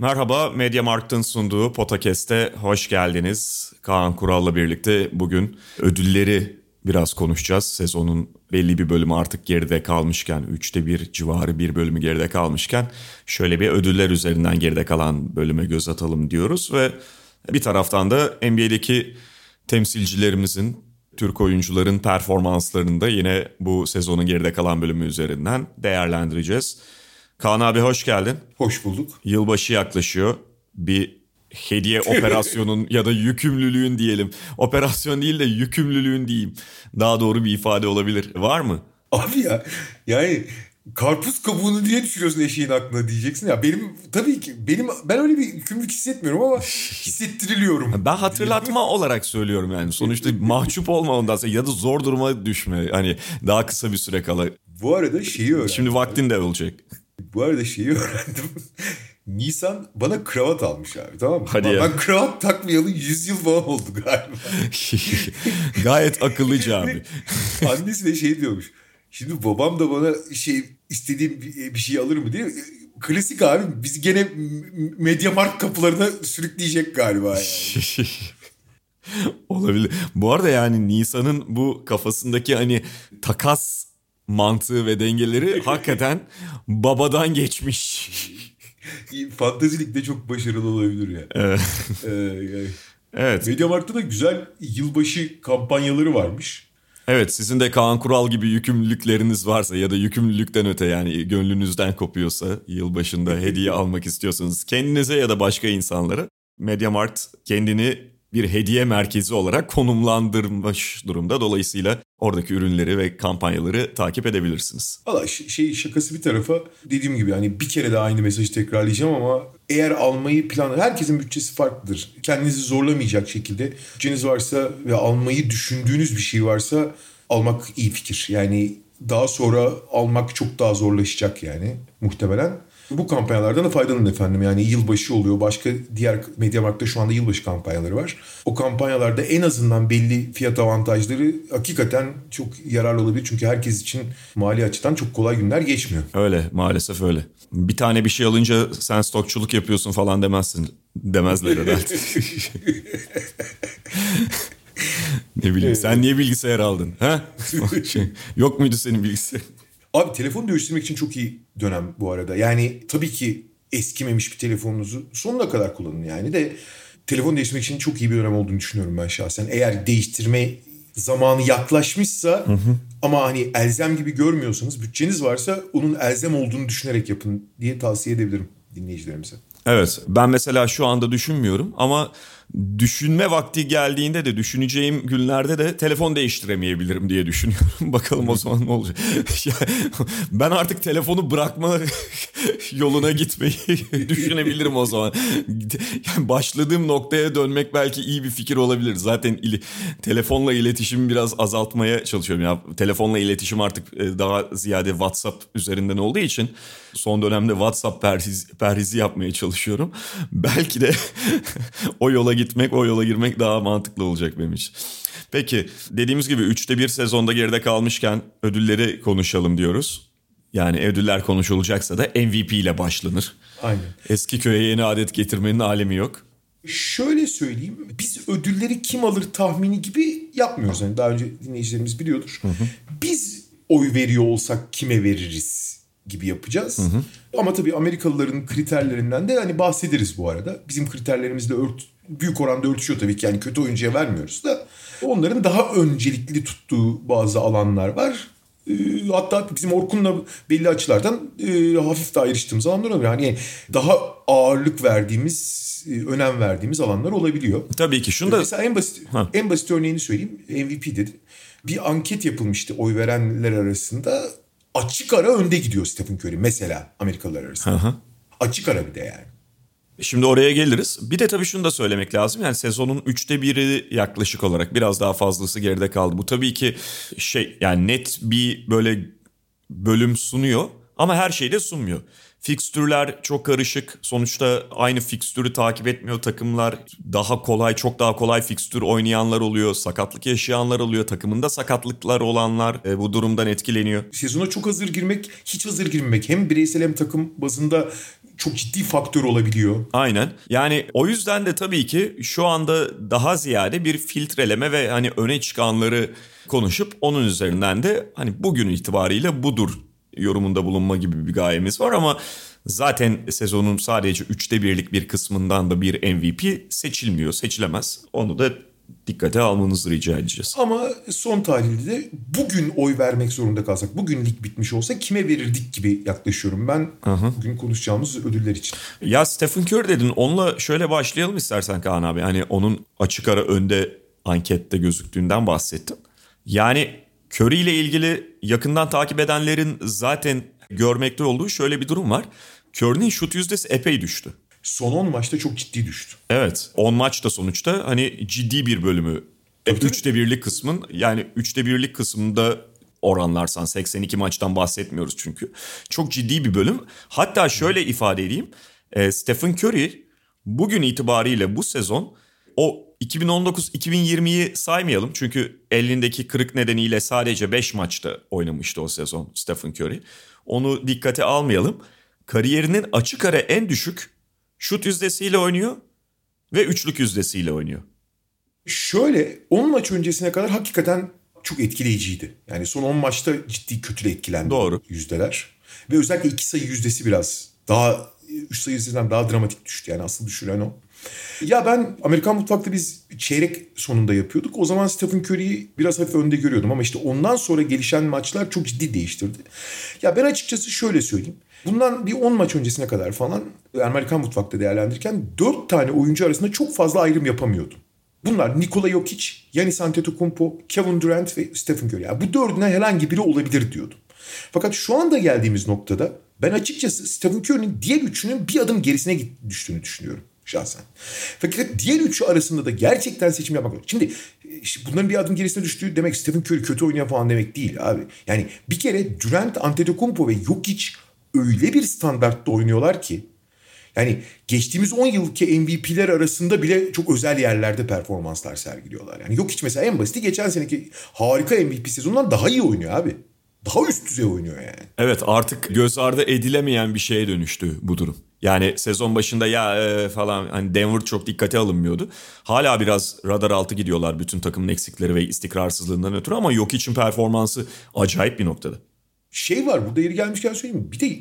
Merhaba, MediaMarkt'ın sunduğu Podcast'e hoş geldiniz. Kaan Kural'la birlikte bugün ödülleri biraz konuşacağız. Sezonun belli bir bölümü artık geride kalmışken, 3'te 1 civarı bir bölümü geride kalmışken şöyle bir ödüller üzerinden geride kalan bölüme göz atalım diyoruz. Ve bir taraftan da NBA'deki temsilcilerimizin, Türk oyuncuların performanslarını da yine bu sezonun geride kalan bölümü üzerinden değerlendireceğiz. Kaan abi hoş geldin. Hoş bulduk. Yılbaşı yaklaşıyor. Bir hediye operasyonun ya da yükümlülüğün diyelim. Operasyon değil de yükümlülüğün diyeyim. Daha doğru bir ifade olabilir. Var mı? Abi ya yani karpuz kabuğunu niye düşürüyorsun eşeğin aklına diyeceksin. Ya benim tabii ki ben öyle bir yükümlülük hissetmiyorum ama hissettiriliyorum. Ben hatırlatma olarak söylüyorum yani. Sonuçta mahcup olma ondansa ya da zor duruma düşme. Hani daha kısa bir süre kala. Bu arada şeyi öğrendim. Şimdi vaktin de olacak. Bu arada şeyi öğrendim. Nisan bana kravat almış abi, tamam mı? Hadi ya. Ben kravat takmayalı 100 yıl falan oldu galiba. Gayet akıllıca abi. Annesi de şey diyormuş. Şimdi babam da bana istediğim bir şey alır mı diye. Klasik abi, bizi gene MediaMarkt kapılarına sürükleyecek galiba yani. Olabilir. Bu arada yani Nisan'ın bu kafasındaki hani takas mantığı ve dengeleri hakikaten babadan geçmiş. Fantezi Lig'de çok başarılı olabilir ya. Yani. Evet. Yani. Evet. MediaMarkt'ta da güzel yılbaşı kampanyaları varmış. Evet, sizin de Kaan Kural gibi yükümlülükleriniz varsa ya da yükümlülükten öte yani gönlünüzden kopuyorsa yılbaşında hediye almak istiyorsanız kendinize ya da başka insanlara, MediaMarkt kendini bir hediye merkezi olarak konumlandırmış durumda. Dolayısıyla oradaki ürünleri ve kampanyaları takip edebilirsiniz. Valla şakası bir tarafa, dediğim gibi hani bir kere daha aynı mesajı tekrarlayacağım ama eğer almayı planlayan, herkesin bütçesi farklıdır. Kendinizi zorlamayacak şekilde bütçeniz varsa ve almayı düşündüğünüz bir şey varsa almak iyi fikir. Yani daha sonra almak çok daha zorlaşacak yani muhtemelen. Bu kampanyalardan da faydalanın efendim. Yani yılbaşı oluyor. Başka diğer MediaMarkt'ta şu anda yılbaşı kampanyaları var. O kampanyalarda en azından belli fiyat avantajları hakikaten çok yararlı olabilir. Çünkü herkes için mali açıdan çok kolay günler geçmiyor. Öyle, maalesef öyle. Bir tane bir şey alınca sen stokçuluk yapıyorsun falan demezler herhalde. Ne bileyim, sen niye bilgisayar aldın? Ha? Yok muydu senin bilgisayar? Abi telefonu değiştirmek için çok iyi dönem bu arada. Yani tabii ki eskimemiş bir telefonunuzu sonuna kadar kullanın yani de telefonu değiştirmek için çok iyi bir dönem olduğunu düşünüyorum ben şahsen. Eğer değiştirme zamanı yaklaşmışsa ama hani elzem gibi görmüyorsanız, bütçeniz varsa onun elzem olduğunu düşünerek yapın diye tavsiye edebilirim dinleyicilerimize. Evet, ben mesela şu anda düşünmüyorum ama düşünme vakti geldiğinde de, düşüneceğim günlerde de telefon değiştiremeyebilirim diye düşünüyorum. Bakalım o zaman ne olacak. Ben artık telefonu bırakma yoluna gitmeyi düşünebilirim o zaman. Yani başladığım noktaya dönmek belki iyi bir fikir olabilir. Zaten telefonla iletişimi biraz azaltmaya çalışıyorum. Ya telefonla iletişim artık daha ziyade WhatsApp üzerinden olduğu için son dönemde WhatsApp perhizi yapmaya çalışıyorum. Belki de o yola gitmek, o yola girmek daha mantıklı olacak benim için. Peki, dediğimiz gibi 3'te 1 sezonda geride kalmışken ödülleri konuşalım diyoruz. Yani ödüller konuşulacaksa da MVP ile başlanır. Aynen. Eski köye yeni adet getirmenin alemi yok. Şöyle söyleyeyim, biz ödülleri kim alır tahmini gibi yapmıyoruz. Yani daha önce dinleyicilerimiz biliyordur. Hı hı. Biz oy veriyor olsak kime veririz gibi yapacağız. Hı hı. Ama tabii Amerikalıların kriterlerinden de hani bahsederiz bu arada. Bizim kriterlerimizle büyük oranda örtüşüyor tabii ki. Yani kötü oyuncuya vermiyoruz da onların daha öncelikli tuttuğu bazı alanlar var. Hatta bizim Orkun'la belli açılardan hafif daha ayrıştığımız alanlar olabilir. Yani daha ağırlık verdiğimiz, önem verdiğimiz alanlar olabiliyor. Tabii ki. Şunu da mesela en basit örneğini söyleyeyim. MVP dedi. Bir anket yapılmıştı oy verenler arasında. Açık ara önde gidiyor Stephen Curry mesela Amerikalılar arasında. Aha. Açık ara bir de yani. Şimdi oraya geliriz. Bir de tabii şunu da söylemek lazım. Yani sezonun 1/3 yaklaşık olarak biraz daha fazlası geride kaldı. Bu tabii ki yani net bir böyle bölüm sunuyor ama her şeyi de sunmuyor. Fikstürler çok karışık. Sonuçta aynı fikstürü takip etmiyor takımlar. Çok daha kolay fikstür oynayanlar oluyor. Sakatlık yaşayanlar oluyor. Takımında sakatlıklar olanlar bu durumdan etkileniyor. Sezona çok hazır girmek, hiç hazır girmemek hem bireysel hem takım bazında çok ciddi faktör olabiliyor. Aynen. Yani o yüzden de tabii ki şu anda daha ziyade bir filtreleme ve hani öne çıkanları konuşup onun üzerinden de hani bugün itibariyle budur yorumunda bulunma gibi bir gayemiz var ama zaten sezonun sadece 1/3 bir kısmından da bir MVP seçilmiyor, seçilemez. Onu da dikkate almanızı rica edeceğiz. Ama son tahlilde de bugün oy vermek zorunda kalsak, bugün lig bitmiş olsa kime verirdik gibi yaklaşıyorum ben. Aha. Bugün konuşacağımız ödüller için. Ya Stephen Curry dedin, onunla şöyle başlayalım istersen Kaan abi. Hani onun açık ara önde ankette gözüktüğünden bahsettim. Yani Curry ile ilgili yakından takip edenlerin zaten görmekte olduğu şöyle bir durum var. Curry'nin şut yüzdesi epey düştü. Son 10 maçta çok ciddi düştü. Evet, 10 maçta sonuçta hani ciddi bir bölümü. 1/3 kısmın, yani 1/3 kısmında oranlarsan 82 maçtan bahsetmiyoruz çünkü. Çok ciddi bir bölüm. Hatta şöyle ifade edeyim. Stephen Curry bugün itibariyle bu sezon o 2019-2020'yi saymayalım çünkü elindeki kırık nedeniyle sadece 5 maçta oynamıştı o sezon Stephen Curry. Onu dikkate almayalım. Kariyerinin açık ara en düşük şut yüzdesiyle oynuyor ve üçlük yüzdesiyle oynuyor. Şöyle 10 maç öncesine kadar hakikaten çok etkileyiciydi. Yani son 10 maçta ciddi kötü etkilendi. Doğru. Yüzdeler. Ve özellikle 2 sayı yüzdesi biraz daha 3 sayı yüzdesinden daha dramatik düştü. Yani asıl düşüren o. Ya ben Amerikan mutfakta biz çeyrek sonunda yapıyorduk. O zaman Stephen Curry'yi biraz hafif önde görüyordum ama işte ondan sonra gelişen maçlar çok ciddi değiştirdi. Ya ben açıkçası şöyle söyleyeyim. Bundan bir 10 maç öncesine kadar falan Amerikan mutfakta değerlendirirken 4 tane oyuncu arasında çok fazla ayrım yapamıyordum. Bunlar Nikola Jokic, Yanis Antetokounmpo, Kevin Durant ve Stephen Curry. Yani bu dördünden herhangi biri olabilir diyordum. Fakat şu anda geldiğimiz noktada ben açıkçası Stephen Curry'nin diğer üçünün bir adım gerisine düştüğünü düşünüyorum. Şahsen. Fakat diğer üçü arasında da gerçekten seçim yapmak lazım. Şimdi bunların bir adım gerisine düştüğü demek Stephen Curry kötü oynayan falan demek değil abi. Yani bir kere Durant, Antetokounmpo ve Jokic öyle bir standartta oynuyorlar ki yani geçtiğimiz 10 yılki MVP'ler arasında bile çok özel yerlerde performanslar sergiliyorlar. Yani Jokic mesela en basiti geçen seneki harika MVP sezonundan daha iyi oynuyor abi. Daha üst düzey oynuyor yani. Evet, artık göz ardı edilemeyen bir şeye dönüştü bu durum. Yani sezon başında falan hani Denver çok dikkate alınmıyordu. Hala biraz radar altı gidiyorlar bütün takımın eksikleri ve istikrarsızlığından ötürü ama Jokic'in performansı acayip bir noktada. Var burada yeri gelmişken söyleyeyim. Bir de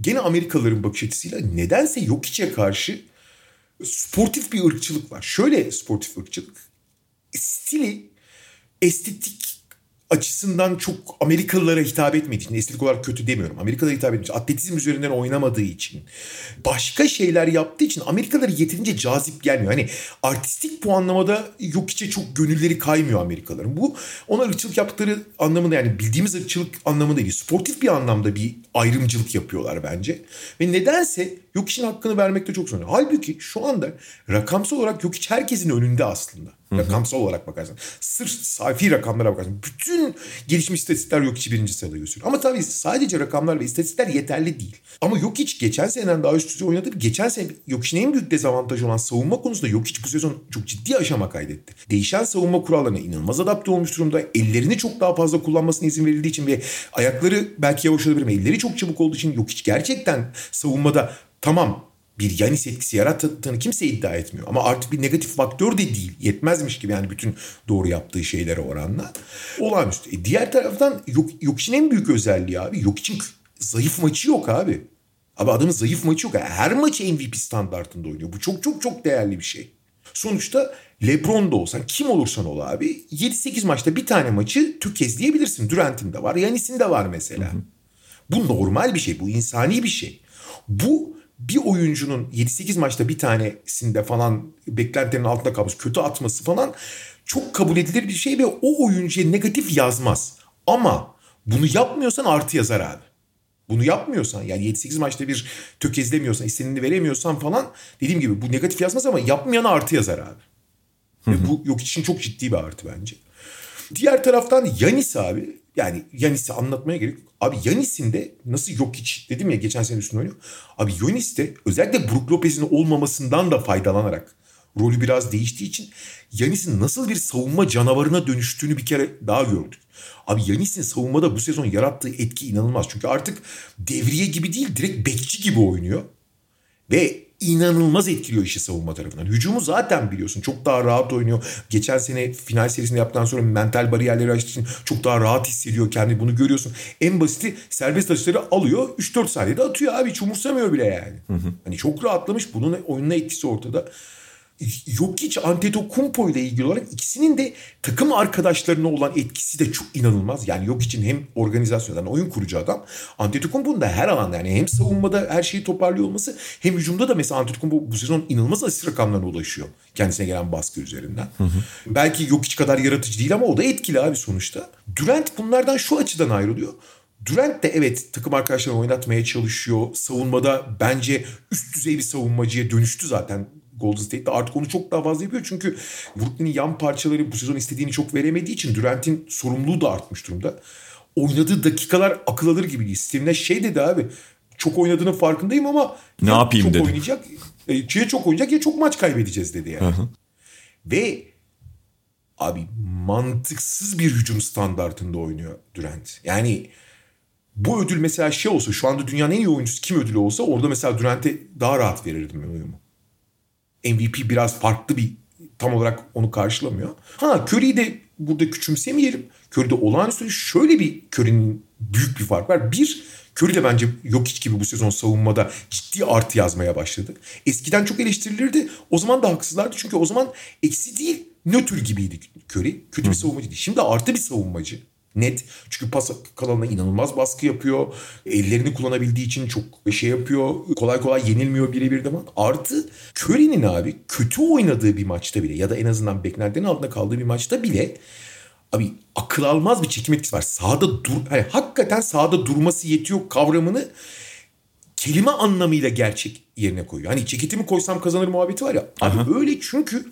gene Amerikalıların bakış açısıyla nedense Jokic'e karşı sportif bir ırkçılık var. Şöyle sportif ırkçılık. Stili, estetik açısından çok Amerikalılara hitap etmediği için, estetik olarak kötü demiyorum, Amerikalılara hitap etmediği için, atletizm üzerinden oynamadığı için, başka şeyler yaptığı için Amerikalılara yeterince cazip gelmiyor. Hani artistik puanlamada Jokic'e çok gönülleri kaymıyor Amerikalıların. Bu ona ırkçılık yaptıkları anlamında, yani bildiğimiz ırkçılık anlamında değil, sportif bir anlamda bir ayrımcılık yapıyorlar bence. Ve nedense Jokic'in hakkını vermekte çok zorlanıyor. Halbuki şu anda rakamsal olarak Jokic herkesin önünde aslında. Rakamsal olarak bakarsan. Sırf sayfi rakamlara bakarsan. Bütün gelişmiş istatistikler Jokic'i birinci sırada gösteriyor. Ama tabii sadece rakamlar ve istatistikler yeterli değil. Ama Jokic geçen seneden daha üst düzey oynadı. Geçen sene Jokic'in en büyük dezavantajı olan savunma konusunda Jokic bu sezon çok ciddi aşama kaydetti. Değişen savunma kurallarına inanılmaz adapte olmuş durumda. Ellerini çok daha fazla kullanmasına izin verildiği için ve ayakları belki yavaş olabilir ama elleri çok çabuk olduğu için Jokic gerçekten savunmada tamam bir Yanis etkisi yarattığını kimse iddia etmiyor. Ama artık bir negatif faktör de değil. Yetmezmiş gibi yani bütün doğru yaptığı şeylere oranla. Olağanüstü. Diğer taraftan Jokic'in en büyük özelliği abi. Jokic'in zayıf maçı yok abi. Abi adamın zayıf maçı yok. Her maçı MVP standartında oynuyor. Bu çok çok çok değerli bir şey. Sonuçta LeBron da olsan, kim olursan ol abi, 7-8 maçta bir tane maçı tökezleyebilirsin. Durant'in de var, Yanis'in de var mesela. Bu normal bir şey. Bu insani bir şey. Bu bir oyuncunun 7-8 maçta bir tanesinde falan beklentilerin altında kalmış, kötü atması falan çok kabul edilir bir şey ve o oyuncuya negatif yazmaz. Ama bunu yapmıyorsan artı yazar abi. Bunu yapmıyorsan, yani 7-8 maçta bir tökezlemiyorsan, istenileni veremiyorsan falan, dediğim gibi bu negatif yazmaz ama yapmayana artı yazar abi. Hı hı. Ve bu yok için çok ciddi bir artı bence. Diğer taraftan Yanis abi, yani Yanis'i anlatmaya gerek yok. Abi Yanis'in de nasıl Jokic dedim ya geçen sene üstüne oynuyor. Abi Yanis de özellikle Brook Lopez'in olmamasından da faydalanarak rolü biraz değiştiği için Yanis'in nasıl bir savunma canavarına dönüştüğünü bir kere daha gördük. Abi Yanis'in savunmada bu sezon yarattığı etki inanılmaz. Çünkü artık devriye gibi değil, direkt bekçi gibi oynuyor. Ve inanılmaz etkiliyor işi savunma tarafından. Hücumu zaten biliyorsun, çok daha rahat oynuyor. Geçen sene final serisinde yaptıktan sonra mental bariyerleri açtığı için çok daha rahat hissediyor kendini. Bunu görüyorsun. En basiti serbest atışları alıyor. 3-4 saniyede atıyor abi. Hiç umursamıyor bile yani. Hı hı. Hani çok rahatlamış. Bunun oyununa etkisi ortada. Jokic, Antetokounmpo ile ilgili olarak ikisinin de takım arkadaşlarına olan etkisi de çok inanılmaz. Yani Jokic'in hem organizasyondan, yani oyun kurucu adam, Antetokounmpo'nun da her alanda, yani hem savunmada her şeyi toparlıyor olması, hem hücumda da mesela Antetokounmpo bu sezon inanılmaz asist rakamlarına ulaşıyor kendisine gelen baskı üzerinden. Hı hı. Belki Jokic kadar yaratıcı değil ama o da etkili abi sonuçta. Durant bunlardan şu açıdan ayrılıyor. Durant de evet takım arkadaşlarını oynatmaya çalışıyor. Savunmada bence üst düzey bir savunmacıya dönüştü zaten. Golden State'de artık onu çok daha fazla yapıyor. Çünkü Brooklyn'in yan parçaları bu sezon istediğini çok veremediği için Durant'in sorumluluğu da artmış durumda. Oynadığı dakikalar akıl alır gibi değil. Steve'ne şey dedi abi, çok oynadığının farkındayım ama ne yapayım çok dedi. Oynayacak, ya çok oynayacak ya çok maç kaybedeceğiz dedi yani. Hı hı. Ve abi mantıksız bir hücum standartında oynuyor Durant. Yani bu ödül mesela şey olsa, şu anda dünyanın en iyi oyuncusu kim ödülü olsa, orada mesela Durant'e daha rahat verirdim ben oyumu. MVP biraz farklı, bir tam olarak onu karşılamıyor. Curry'i de burada küçümsemeyelim. Curry'de olağanüstü, şöyle bir Curry'nin büyük bir fark var. Bir, Curry de bence Jokic gibi bu sezon savunmada ciddi artı yazmaya başladı. Eskiden çok eleştirilirdi. O zaman da haksızlardı. Çünkü o zaman eksi değil, nötr gibiydi Curry. Kötü bir savunmacı değil. Şimdi artı bir savunmacı. Net. Çünkü pas kalanına inanılmaz baskı yapıyor. Ellerini kullanabildiği için çok şey yapıyor. Kolay kolay yenilmiyor birebir de. Artı Curry'nin abi kötü oynadığı bir maçta bile, ya da en azından beklentinin altında kaldığı bir maçta bile abi akıl almaz bir çekim etkisi var. Sahada hani hakikaten sahada durması yetiyor kavramını kelime anlamıyla gerçek yerine koyuyor. Hani ceketimi koysam kazanır muhabbeti var ya. Aha. Abi öyle, çünkü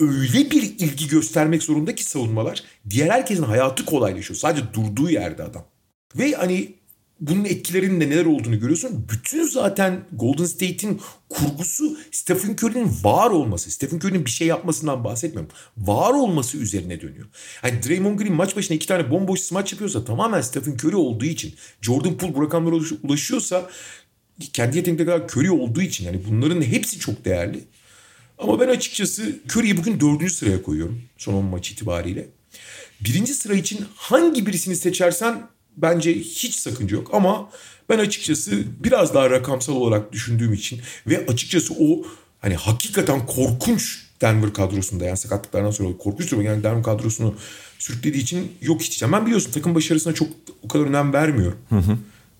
öyle bir ilgi göstermek zorunda ki savunmalar, diğer herkesin hayatı kolaylaşıyor. Sadece durduğu yerde adam. Ve hani bunun etkilerinin de neler olduğunu görüyorsun. Bütün zaten Golden State'in kurgusu Stephen Curry'nin var olması. Stephen Curry'nin bir şey yapmasından bahsetmiyorum. Var olması üzerine dönüyor. Hani Draymond Green maç başına 2 tane bomboş smaç yapıyorsa tamamen Stephen Curry olduğu için. Jordan Poole bu rakamlara ulaşıyorsa kendi yetenekleri kadar Curry olduğu için. Yani bunların hepsi çok değerli. Ama ben açıkçası Curry'i bugün 4. sıraya koyuyorum. Son 10 maç itibariyle. 1. sıra için hangi birisini seçersen bence hiç sakınca yok. Ama ben açıkçası biraz daha rakamsal olarak düşündüğüm için ve açıkçası o hani hakikaten korkunç Denver kadrosunda, yani sakatlıklardan sonra korkunç durumda yani Denver kadrosunu sürüklediği için yok içeceğim. Ben biliyorsun takım başarısına çok o kadar önem vermiyorum. Hı hı.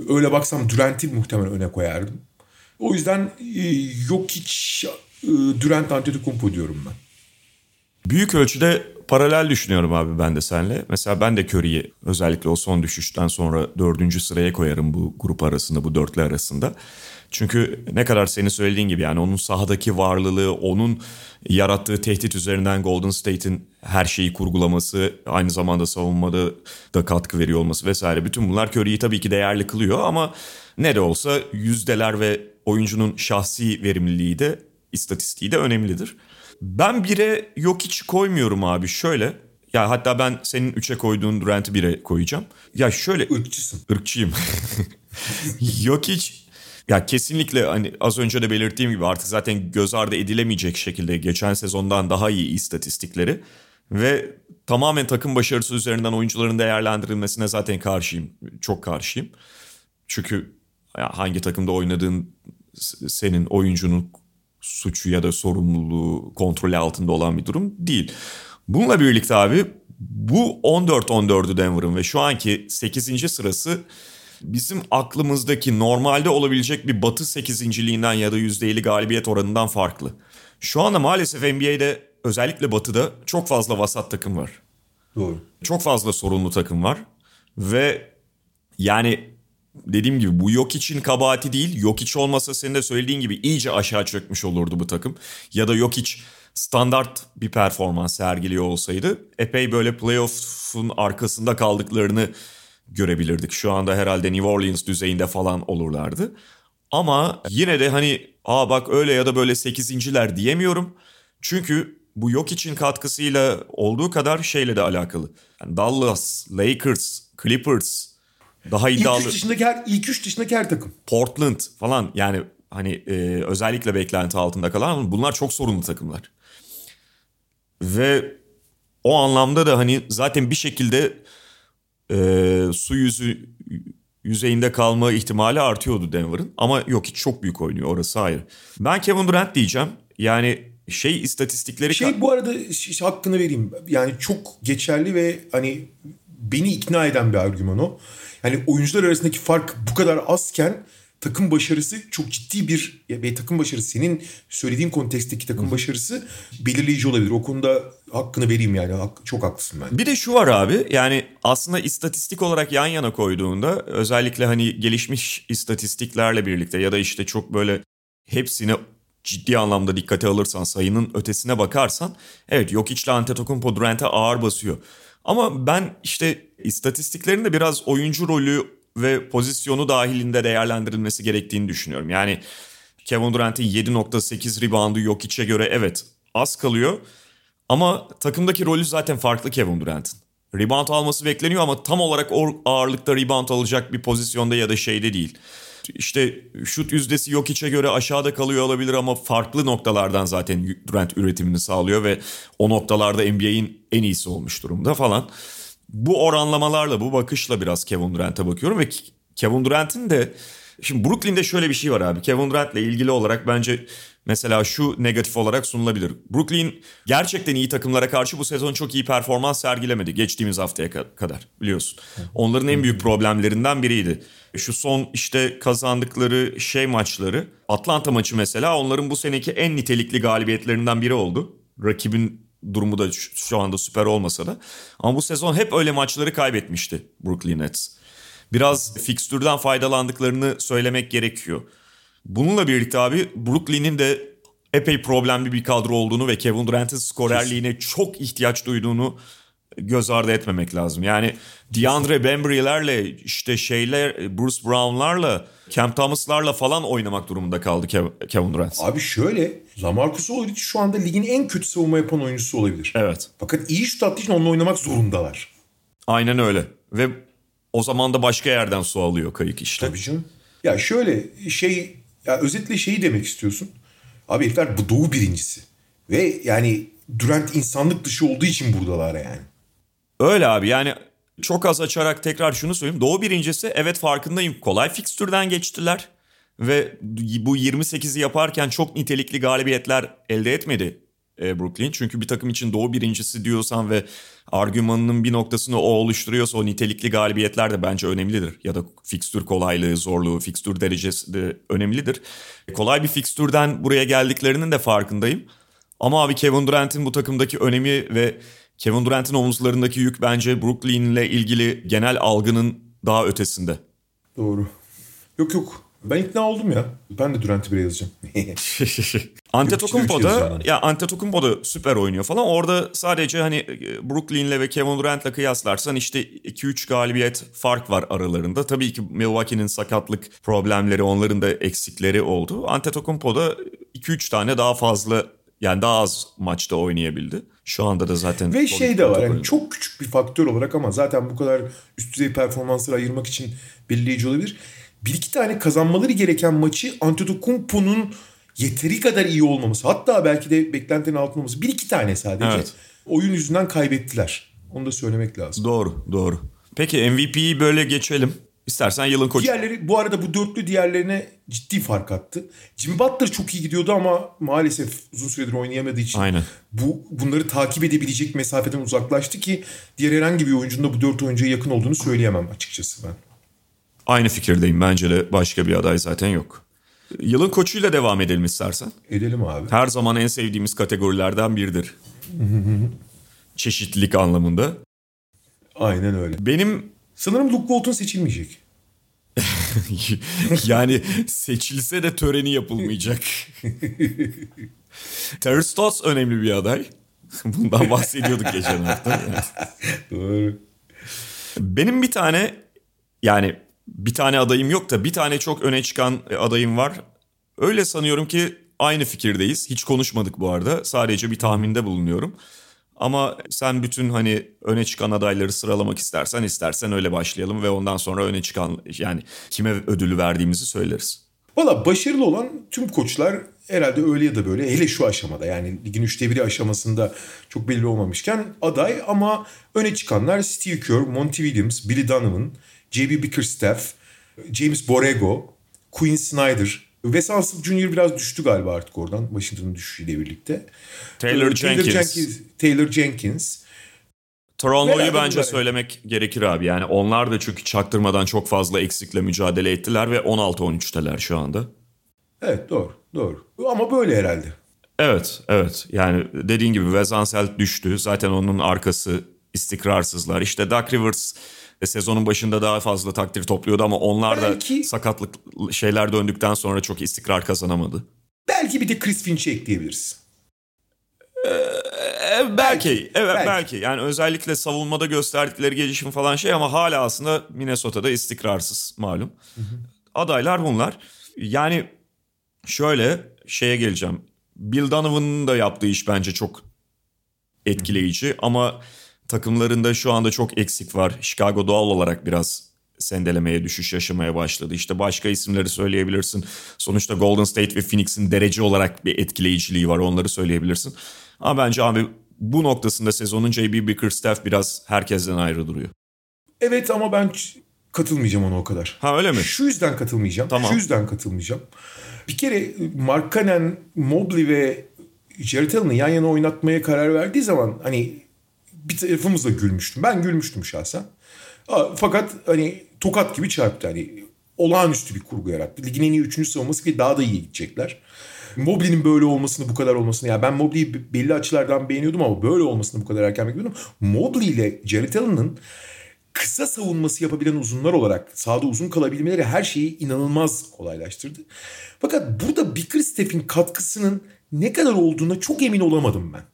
Öyle baksam Durant'i muhtemelen öne koyardım. O yüzden yok hiç... Durant, Antetokounmpo diyorum ben. Büyük ölçüde paralel düşünüyorum abi ben de seninle. Mesela ben de Curry'i özellikle o son düşüşten sonra 4. sıraya koyarım bu grup arasında, bu dörtlü arasında. Çünkü ne kadar senin söylediğin gibi, yani onun sahadaki varlığı, onun yarattığı tehdit üzerinden Golden State'in her şeyi kurgulaması, aynı zamanda savunmada da katkı veriyor olması vesaire. Bütün bunlar Curry'i tabii ki değerli kılıyor ama ne de olsa yüzdeler ve oyuncunun şahsi verimliliği de, İstatistiği de önemlidir. Ben 1'e Jokic koymuyorum abi şöyle. Ya hatta ben senin 3'e koyduğun Durant'ı 1'e koyacağım. Ya şöyle... Irkçısın. Irkçıyım. Jokic ya kesinlikle, hani az önce de belirttiğim gibi, artık zaten göz ardı edilemeyecek şekilde geçen sezondan daha iyi istatistikleri ve tamamen takım başarısı üzerinden oyuncuların değerlendirilmesine zaten karşıyım. Çok karşıyım. Çünkü hangi takımda oynadığın senin oyuncunun suçu ya da sorumluluğu kontrolü altında olan bir durum değil. Bununla birlikte abi bu 14-14'ü Denver'ın ve şu anki 8. sırası bizim aklımızdaki normalde olabilecek bir batı 8.liğinden ya da %50 galibiyet oranından farklı. Şu anda maalesef NBA'de, özellikle batıda çok fazla vasat takım var. Doğru. Çok fazla sorunlu takım var ve yani dediğim gibi bu Jokic'in kabahati değil. Jokic olmasa senin de söylediğin gibi iyice aşağı çökmüş olurdu bu takım. Ya da Jokic standart bir performans sergiliyor olsaydı epey böyle playoff'un arkasında kaldıklarını görebilirdik. Şu anda herhalde New Orleans düzeyinde falan olurlardı. Ama yine de hani bak öyle ya da böyle 8.'ler diyemiyorum. Çünkü bu Jokic'in katkısıyla olduğu kadar şeyle de alakalı. Yani Dallas, Lakers, Clippers daha iddialı. İlk üç dışındaki her takım. Portland falan yani hani özellikle beklenti altında kalan ama bunlar çok sorunlu takımlar. Ve o anlamda da hani zaten bir şekilde su yüzeyinde kalma ihtimali artıyordu Denver'ın. Ama yok hiç çok büyük oynuyor orası ayrı. Ben Kevin Durant diyeceğim. Yani istatistikleri... bu arada hakkını vereyim. Yani çok geçerli ve hani beni ikna eden bir argüman o. Yani oyuncular arasındaki fark bu kadar azken takım başarısı çok ciddi bir... Ve takım başarısı senin söylediğin konteksteki takım başarısı belirleyici olabilir. O konuda hakkını vereyim yani. Çok haklısın ben. Bir de şu var abi. Yani aslında istatistik olarak yan yana koyduğunda özellikle hani gelişmiş istatistiklerle birlikte ya da işte çok böyle hepsini ciddi anlamda dikkate alırsan, sayının ötesine bakarsan evet Jokic'le Antetokounmpo Durant'e ağır basıyor. Ama ben işte istatistiklerin de biraz oyuncu rolü ve pozisyonu dahilinde değerlendirilmesi gerektiğini düşünüyorum. Yani Kevin Durant'in 7.8 reboundu Jokic'e göre evet az kalıyor. Ama takımdaki rolü zaten farklı Kevin Durant'in. Rebound alması bekleniyor ama tam olarak o ağırlıkta rebound alacak bir pozisyonda ya da şeyde değil. İşte şut yüzdesi Jokic'e göre aşağıda kalıyor olabilir ama farklı noktalardan zaten Durant üretimini sağlıyor ve o noktalarda NBA'in en iyisi olmuş durumda falan. Bu oranlamalarla, bu bakışla biraz Kevin Durant'a bakıyorum ve Kevin Durant'in de... Şimdi Brooklyn'de şöyle bir şey var abi. Kevin Durant'la ilgili olarak bence mesela şu negatif olarak sunulabilir. Brooklyn gerçekten iyi takımlara karşı bu sezon çok iyi performans sergilemedi geçtiğimiz haftaya kadar biliyorsun. Onların en büyük problemlerinden biriydi. Şu son işte kazandıkları maçları, Atlanta maçı mesela onların bu seneki en nitelikli galibiyetlerinden biri oldu. Rakibin durumu da şu anda süper olmasa da. Ama bu sezon hep öyle maçları kaybetmişti Brooklyn Nets. Biraz fikstürden faydalandıklarını söylemek gerekiyor. Bununla birlikte abi Brooklyn'in de epey problemli bir kadro olduğunu ve Kevin Durant'in skorerliğine çok ihtiyaç duyduğunu göz ardı etmemek lazım. Yani DeAndre Bembry'lerle işte Bruce Brown'larla, Cam Thomas'larla falan oynamak durumunda kaldı Kevin Durant. Abi şöyle, LaMarcus Aldridge şu anda ligin en kötü savunma yapan oyuncusu olabilir. Evet. Fakat iyi şut attığı için onunla oynamak zorundalar. Aynen öyle. Ve o zaman da başka yerden su alıyor kayık işte. Tabii canım. Ya şöyle ya özetle demek istiyorsun. Abi herifler bu doğu birincisi. Ve yani Durant insanlık dışı olduğu için buradalar yani. Öyle abi yani çok az açarak tekrar şunu söyleyeyim. Doğu birincisi evet farkındayım. Kolay fikstürden geçtiler. Ve bu 28'i yaparken çok nitelikli galibiyetler elde etmedi Brooklyn. Çünkü bir takım için doğu birincisi diyorsan ve argümanının bir noktasını o oluşturuyorsa o nitelikli galibiyetler de bence önemlidir. Ya da fikstür kolaylığı, zorluğu, fikstür derecesi de önemlidir. Kolay bir fikstürden buraya geldiklerinin de farkındayım. Ama abi Kevin Durant'in bu takımdaki önemi ve Kevin Durant'in omuzlarındaki yük bence Brooklyn'le ilgili genel algının daha ötesinde. Doğru. Yok. Ben ikna oldum ya. Ben de Durant'i bire yazacağım. Antetokounmpo da süper oynuyor falan. Orada sadece hani Brooklyn'le ve Kevin Durant'la kıyaslarsan işte 2-3 galibiyet fark var aralarında. Tabii ki Milwaukee'nin sakatlık problemleri, onların da eksikleri oldu. Antetokounmpo da 2-3 tane daha fazla yani daha az maçta oynayabildi. Şu anda da zaten... Ve de var yani çok küçük bir faktör olarak ama zaten bu kadar üst düzey performansları ayırmak için belirleyici olabilir. Bir iki tane kazanmaları gereken maçı Antetokounmpo'nun yeteri kadar iyi olmaması. Hatta belki de beklentilerin altında olması. Bir iki tane sadece oyun yüzünden kaybettiler. Onu da söylemek lazım. Doğru. Peki MVP'yi böyle geçelim. İstersen yılın koçu. Diğerleri bu arada bu dörtlü diğerlerine ciddi fark attı. Jimmy Butler çok iyi gidiyordu ama maalesef uzun süredir oynayamadığı için bunları takip edebilecek mesafeden uzaklaştı ki diğer herhangi bir oyuncunun da bu dört oyuncuya yakın olduğunu söyleyemem açıkçası ben. Aynı fikirdeyim. Bence de başka bir aday zaten yok. Yılın koçuyla devam edelim istersen. Edelim abi. Her zaman en sevdiğimiz kategorilerden biridir. Çeşitlilik anlamında. Aynen öyle. Benim... Sanırım Luke Walton seçilmeyecek. Yani seçilse de töreni yapılmayacak. Terry Stotts önemli bir aday. Bundan bahsediyorduk geçen hafta. Doğru. Benim bir tane adayım yok da bir tane çok öne çıkan adayım var. Öyle sanıyorum ki aynı fikirdeyiz. Hiç konuşmadık bu arada. Sadece bir tahminde bulunuyorum. Ama sen bütün öne çıkan adayları sıralamak istersen öyle başlayalım ve ondan sonra öne çıkan kime ödülü verdiğimizi söyleriz. Valla başarılı olan tüm koçlar herhalde öyle ya da böyle, hele şu aşamada ligin 3/1 aşamasında çok belli olmamışken aday, ama öne çıkanlar Steve Kerr, Monty Williams, Billy Donovan, J.B. Bickerstaff, James Borrego, Quinn Snyder. Wes Unseld Jr. biraz düştü galiba artık oradan, Washington'ın düşüşüyle birlikte. Taylor Jenkins. Toronto'yu bence söylemek gerekir abi. Onlar da çünkü çaktırmadan çok fazla eksikle mücadele ettiler ve 16-13'teler şu anda. Evet, doğru. Ama böyle herhalde. Evet. Dediğin gibi Wes Unseld düştü. Zaten onun arkası istikrarsızlar. İşte Doc Rivers sezonun başında daha fazla takdir topluyordu ama onlar da sakatlık şeyler döndükten sonra çok istikrar kazanamadı. Belki bir de Chris Finch'i ekleyebiliriz. Belki. Özellikle savunmada gösterdikleri gelişim falan ama hala aslında Minnesota'da istikrarsız malum. Hı-hı. Adaylar bunlar. Şöyle geleceğim. Bill Donovan'ın da yaptığı iş bence çok etkileyici. Hı-hı. Ama takımlarında şu anda çok eksik var. Chicago doğal olarak biraz sendelemeye, düşüş yaşamaya başladı. İşte başka isimleri söyleyebilirsin. Sonuçta Golden State ve Phoenix'in derece olarak bir etkileyiciliği var. Onları söyleyebilirsin. Ama bence abi bu noktasında sezonun J.B. Bickerstaff biraz herkesten ayrı duruyor. Evet, ama ben katılmayacağım ona o kadar. Ha, öyle mi? Şu yüzden katılmayacağım. Bir kere Markkanen, Mobley ve Jarrett Allen'ı yan yana oynatmaya karar verdiği zaman bir tarafımızla gülmüştüm. Ben gülmüştüm şahsen. Fakat tokat gibi çarptı. Olağanüstü bir kurgu yarattı. Ligin en iyi 3. savunması ki daha da iyi gidecekler. Mobley'nin böyle olmasını, bu kadar olmasını. Ben Mobley'i belli açılardan beğeniyordum ama böyle olmasını bu kadar erken bekliyordum. Mobley ile Jarrett Allen'ın kısa savunması yapabilen uzunlar olarak sahada uzun kalabilmeleri her şeyi inanılmaz kolaylaştırdı. Fakat burada Bickerstaff'in katkısının ne kadar olduğuna çok emin olamadım ben.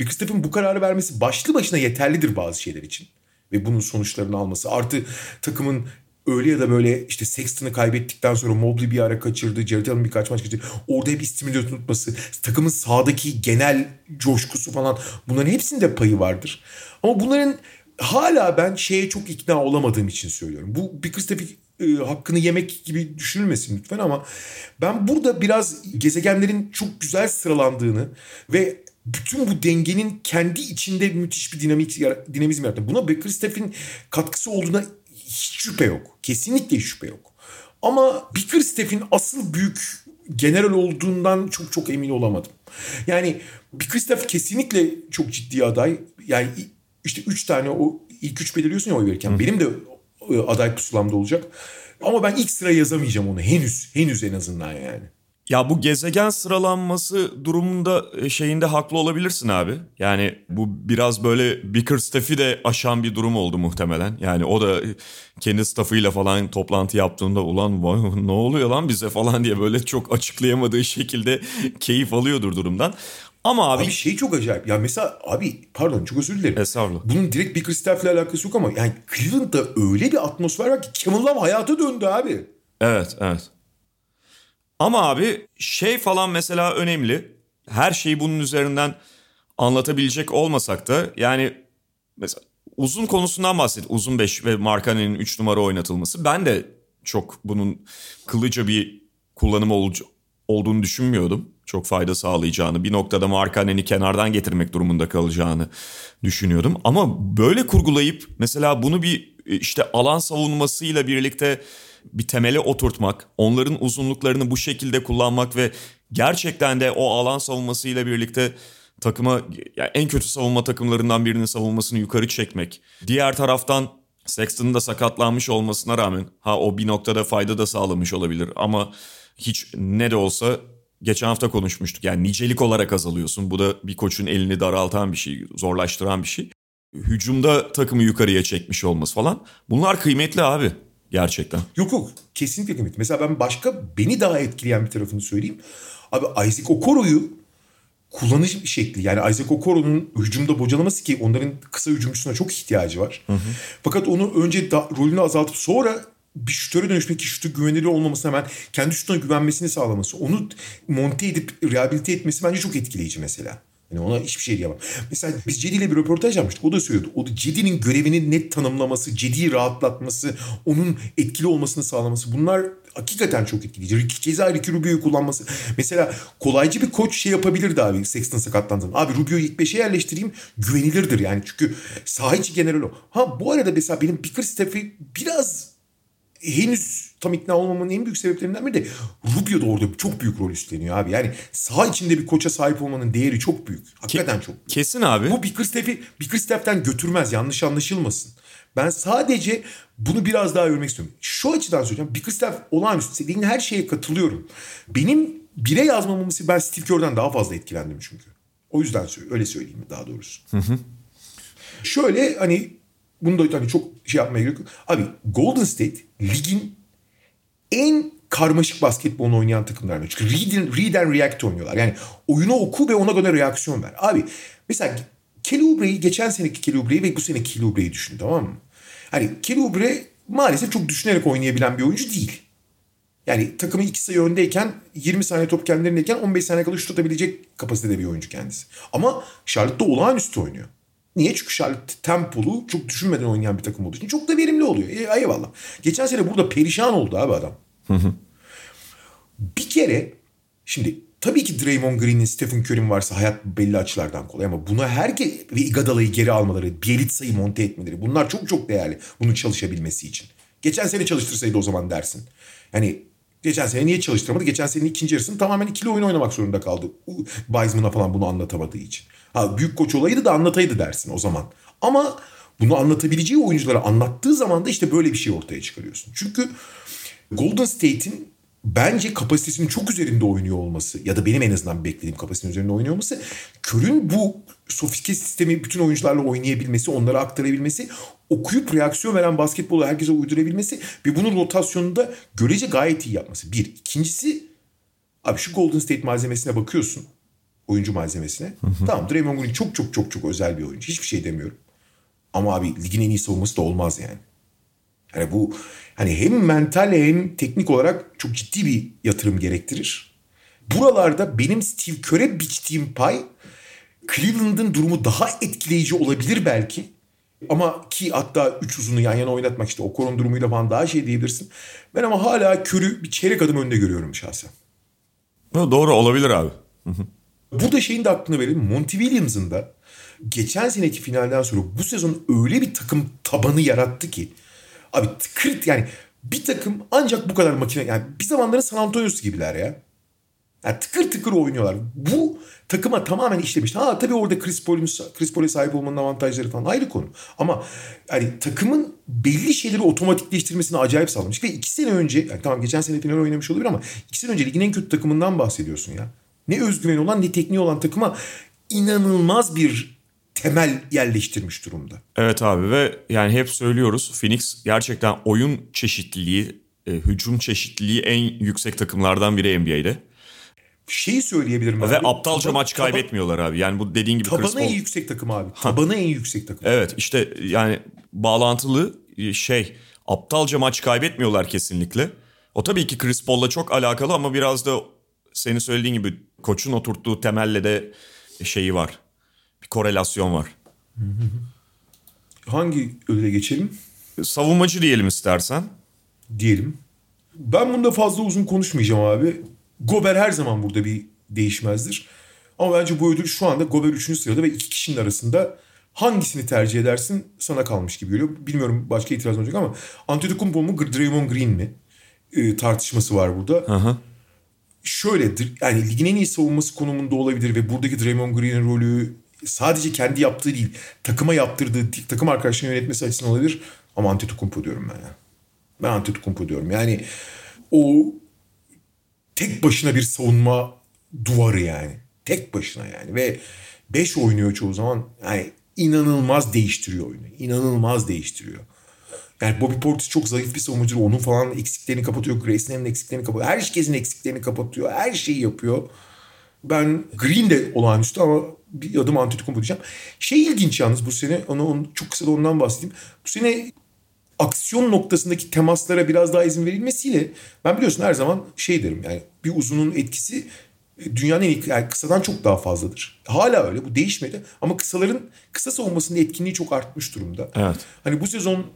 Bickerstaff'in bu kararı vermesi başlı başına yeterlidir bazı şeyler için. Ve bunun sonuçlarını alması. Artı takımın öyle ya da böyle Sexton'ı kaybettikten sonra Mobley bir ara kaçırdı. Jarrett Allen birkaç maç kaçırdı. Orada hep istimülü tutması. Takımın sahadaki genel coşkusu falan. Bunların hepsinde payı vardır. Ama bunların hala ben çok ikna olamadığım için söylüyorum. Bu Bickerstaff'in hakkını yemek gibi düşünülmesin lütfen, ama ben burada biraz gezegenlerin çok güzel sıralandığını ve bütün bu dengenin kendi içinde müthiş bir dinamizm yarattı. Buna Bickerstaff'in katkısı olduğuna hiç şüphe yok. Kesinlikle hiç şüphe yok. Ama Bickerstaff'in asıl büyük general olduğundan çok çok emin olamadım. Bickerstaff kesinlikle çok ciddi aday. 3 tane o ilk 3 belirliyorsun ya oy verirken. Hı. Benim de aday pusulamda olacak. Ama ben ilk sıraya yazamayacağım onu. Henüz en azından . Bu gezegen sıralanması durumunda haklı olabilirsin abi. Bu biraz böyle Bickerstaff'i de aşan bir durum oldu muhtemelen. O da kendi staffıyla falan toplantı yaptığında ulan vay, ne oluyor lan bize falan diye böyle çok açıklayamadığı şekilde keyif alıyordur durumdan. Ama abi çok acayip. Mesela abi pardon, çok özür dilerim. Estağfurullah. Bunun direkt Bickerstaff'le alakası yok ama Cleveland'da öyle bir atmosfer var ki Kevin Love hayata döndü abi. Evet. Ama abi falan mesela önemli. Her şeyi bunun üzerinden anlatabilecek olmasak da mesela uzun konusundan bahset. Uzun 5 ve Markkanen'in 3 numara oynatılması. Ben de çok bunun kılıca bir kullanımı olduğunu düşünmüyordum. Çok fayda sağlayacağını, bir noktada Markkanen'i kenardan getirmek durumunda kalacağını düşünüyordum. Ama böyle kurgulayıp mesela bunu bir alan savunmasıyla birlikte bir temele oturtmak, onların uzunluklarını bu şekilde kullanmak ve gerçekten de o alan savunmasıyla birlikte takıma, en kötü savunma takımlarından birinin savunmasını yukarı çekmek. Diğer taraftan Sexton'ın da sakatlanmış olmasına rağmen o bir noktada fayda da sağlamış olabilir ama hiç ne de olsa geçen hafta konuşmuştuk. Nicelik olarak azalıyorsun. Bu da bir koçun elini daraltan bir şey, zorlaştıran bir şey. Hücumda takımı yukarıya çekmiş olması falan. Bunlar kıymetli abi. Gerçekten. Yok. Kesinlikle kıymetli. Mesela ben başka beni daha etkileyen bir tarafını söyleyeyim. Abi Isaac Okoro'yu kullanış şekli. Yani Isaac Okoro'nun hücumda bocalaması ki onların kısa hücumcusuna çok ihtiyacı var. Hı hı. Fakat onu önce rolünü azaltıp sonra bir şütöre dönüşmek, ki şütü güvenilir olmamasına hemen kendi şütüne güvenmesini sağlaması. Onu monte edip rehabilite etmesi bence çok etkileyici mesela. Yani ona hiçbir şey diyemem. Mesela biz Cedi ile bir röportaj yapmıştık. O da söylüyordu. O da Cedi'nin görevini net tanımlaması, Cedi'yi rahatlatması, onun etkili olmasını sağlaması. Bunlar hakikaten çok etkileyici. Ricky Rubio'yu kullanması. Mesela kolaycı bir koç şey yapabilirdi abi. Sexton sakatlandığında. Abi Rubio'yu ilk 5'e yerleştireyim. Güvenilirdir yani. Çünkü saha içi general o. Ha bu arada mesela benim Bickerstaff'i biraz henüz tam ikna olmamın en büyük sebeplerinden biri de Rubio da orada çok büyük rol üstleniyor abi. Yani saha içinde bir koça sahip olmanın değeri çok büyük. Hakikaten çok büyük. Kesin abi. Bu Bickerstaff'ten götürmez, yanlış anlaşılmasın. Ben sadece bunu biraz daha örmek istiyorum. Şu açıdan söyleyeceğim. Bickerstaff olağanüstü. Dediğin her şeye katılıyorum. Benim bire yazmamamın ben Steve Kerr'den daha fazla etkilendim çünkü. O yüzden öyle söyleyeyim daha doğrusu. Hı hı. Şöyle hani bunu da hani çok şey yapmaya gerek yok. Abi Golden State ligin en karmaşık basketbolunu oynayan takımlarına. Çünkü read and react oynuyorlar. Yani oyunu oku ve ona göre reaksiyon ver. Abi mesela Kelly Oubre'yi, geçen seneki Kelly Oubre'yi ve bu seneki Kelly Oubre'yi düşün, tamam mı? Hani Kelly Oubre maalesef çok düşünerek oynayabilen bir oyuncu değil. Yani takımı 2 sayı öndeyken 20 saniye top kendilerindeyken 15 saniye kadar şut atabilecek kapasitede bir oyuncu kendisi. Ama Charlotte'da olağanüstü oynuyor. Niye? Çünkü Charlotte tempolu çok düşünmeden oynayan bir takım olduğu için çok da verimli oluyor. Eyvallah. Geçen sene burada perişan oldu abi adam. Bir kere şimdi tabii ki Draymond Green'in, Stephen Curry'in varsa hayat belli açılardan kolay ama buna herkes ve Iguodala'yı geri almaları, Bielitsa'yı monte etmeleri, bunlar çok çok değerli bunun çalışabilmesi için. Geçen sene çalıştırsaydı o zaman dersin. Yani geçen sene niye çalıştıramadı? Geçen senenin ikinci yarısını tamamen ikili oyun oynamak zorunda kaldı. Bisman'a falan bunu anlatamadığı için. Ha büyük koç olaydı da anlataydı dersin o zaman. Ama bunu anlatabileceği oyunculara anlattığı zaman da işte böyle bir şey ortaya çıkarıyorsun. Çünkü Golden State'in bence kapasitesinin çok üzerinde oynuyor olması ya da benim en azından beklediğim kapasitenin üzerinde oynuyor olması, Kör'ün bu sofistike sistemi bütün oyuncularla oynayabilmesi, onlara aktarabilmesi, okuyup reaksiyon veren basketbolu herkese uydurabilmesi ve bunun rotasyonunda görece gayet iyi yapması. Bir. İkincisi abi şu Golden State malzemesine bakıyorsun. Oyuncu malzemesine. Hı hı. Tamam, Draymond Green çok çok çok çok özel bir oyuncu. Hiçbir şey demiyorum. Ama abi ligin en iyi savunması da olmaz yani. Yani bu hani hem mental hem teknik olarak çok ciddi bir yatırım gerektirir. Buralarda benim Steve Kerr'e biçtiğim pay, Cleveland'ın durumu daha etkileyici olabilir belki. Ama ki hatta 3 uzunu yan yana oynatmak işte Okoron durumuyla falan daha şey diyebilirsin. Ben ama hala Kör'ü bir çeyrek adım önde görüyorum şahsen. Doğru olabilir abi. Hı hı. Burada şeyin de aklına verelim. Monty Williams'ın da geçen seneki finalden sonra bu sezon öyle bir takım tabanı yarattı ki. Abi tıkırt yani bir takım ancak bu kadar makine. Yani bir zamanların San Antonio'su gibiler ya. Yani tıkır tıkır oynuyorlar. Bu takıma tamamen işlemiş. Ha tabii orada Chris Paul'e sahip olmanın avantajları falan ayrı konu. Ama yani takımın belli şeyleri otomatikleştirmesini acayip sağlamış. Ve 2 sene önce yani tamam geçen sene final oynamış olabilir ama 2 sene önce ligin en kötü takımından bahsediyorsun ya. Ne özgüveni olan ne tekniği olan takıma inanılmaz bir temel yerleştirmiş durumda. Evet abi ve yani hep söylüyoruz Phoenix gerçekten oyun çeşitliliği, hücum çeşitliliği en yüksek takımlardan biri NBA'de. Şeyi söyleyebilirim abi. Ve aptalca maç kaybetmiyorlar abi. Yani bu dediğin gibi tabanı en yüksek takım abi. Tabanı en yüksek takım. Evet işte yani bağlantılı şey, aptalca maç kaybetmiyorlar kesinlikle. O tabii ki Chris Paul'la çok alakalı ama biraz da senin söylediğin gibi koçun oturttuğu temelle de şeyi var. Bir korelasyon var. Hangi öyle geçelim? Savunmacı diyelim istersen. Diyelim. Ben bunda fazla uzun konuşmayacağım abi. Gober her zaman burada bir değişmezdir. Ama bence bu ödül şu anda Gober 3. sırada ve iki kişinin arasında hangisini tercih edersin sana kalmış gibi geliyor. Bilmiyorum başka itiraz olacak ama Antetokounmpo mu Draymond Green mi tartışması var burada. Aha. Şöyle yani ligin en iyi savunması konumunda olabilir ve buradaki Draymond Green'in rolü sadece kendi yaptığı değil, takıma yaptırdığı, takım arkadaşlarını yönetmesi açısından olabilir. Ama Antetokounmpo diyorum ben ya. Ben Antetokounmpo diyorum. Yani o tek başına bir savunma duvarı yani. Tek başına yani. Ve 5 oynuyor çoğu zaman. Yani inanılmaz değiştiriyor oyunu. İnanılmaz değiştiriyor. Yani Bobby Portis çok zayıf bir savunucu. Onun falan eksiklerini kapatıyor. Grayson'ın eksiklerini kapatıyor. Herkesin eksiklerini kapatıyor. Her şeyi yapıyor. Ben Green de olağanüstü ama bir adım Antetokounmpo diyeceğim. İlginç yalnız bu sene. Onu çok kısa da ondan bahsedeyim. Bu sene aksiyon noktasındaki temaslara biraz daha izin verilmesiyle ben biliyorsun her zaman derim yani bir uzunun etkisi dünyanın en iyi, yani kısadan çok daha fazladır. Hala öyle, bu değişmedi ama kısaların kısa savunmasının etkinliği çok artmış durumda. Evet. Hani bu sezon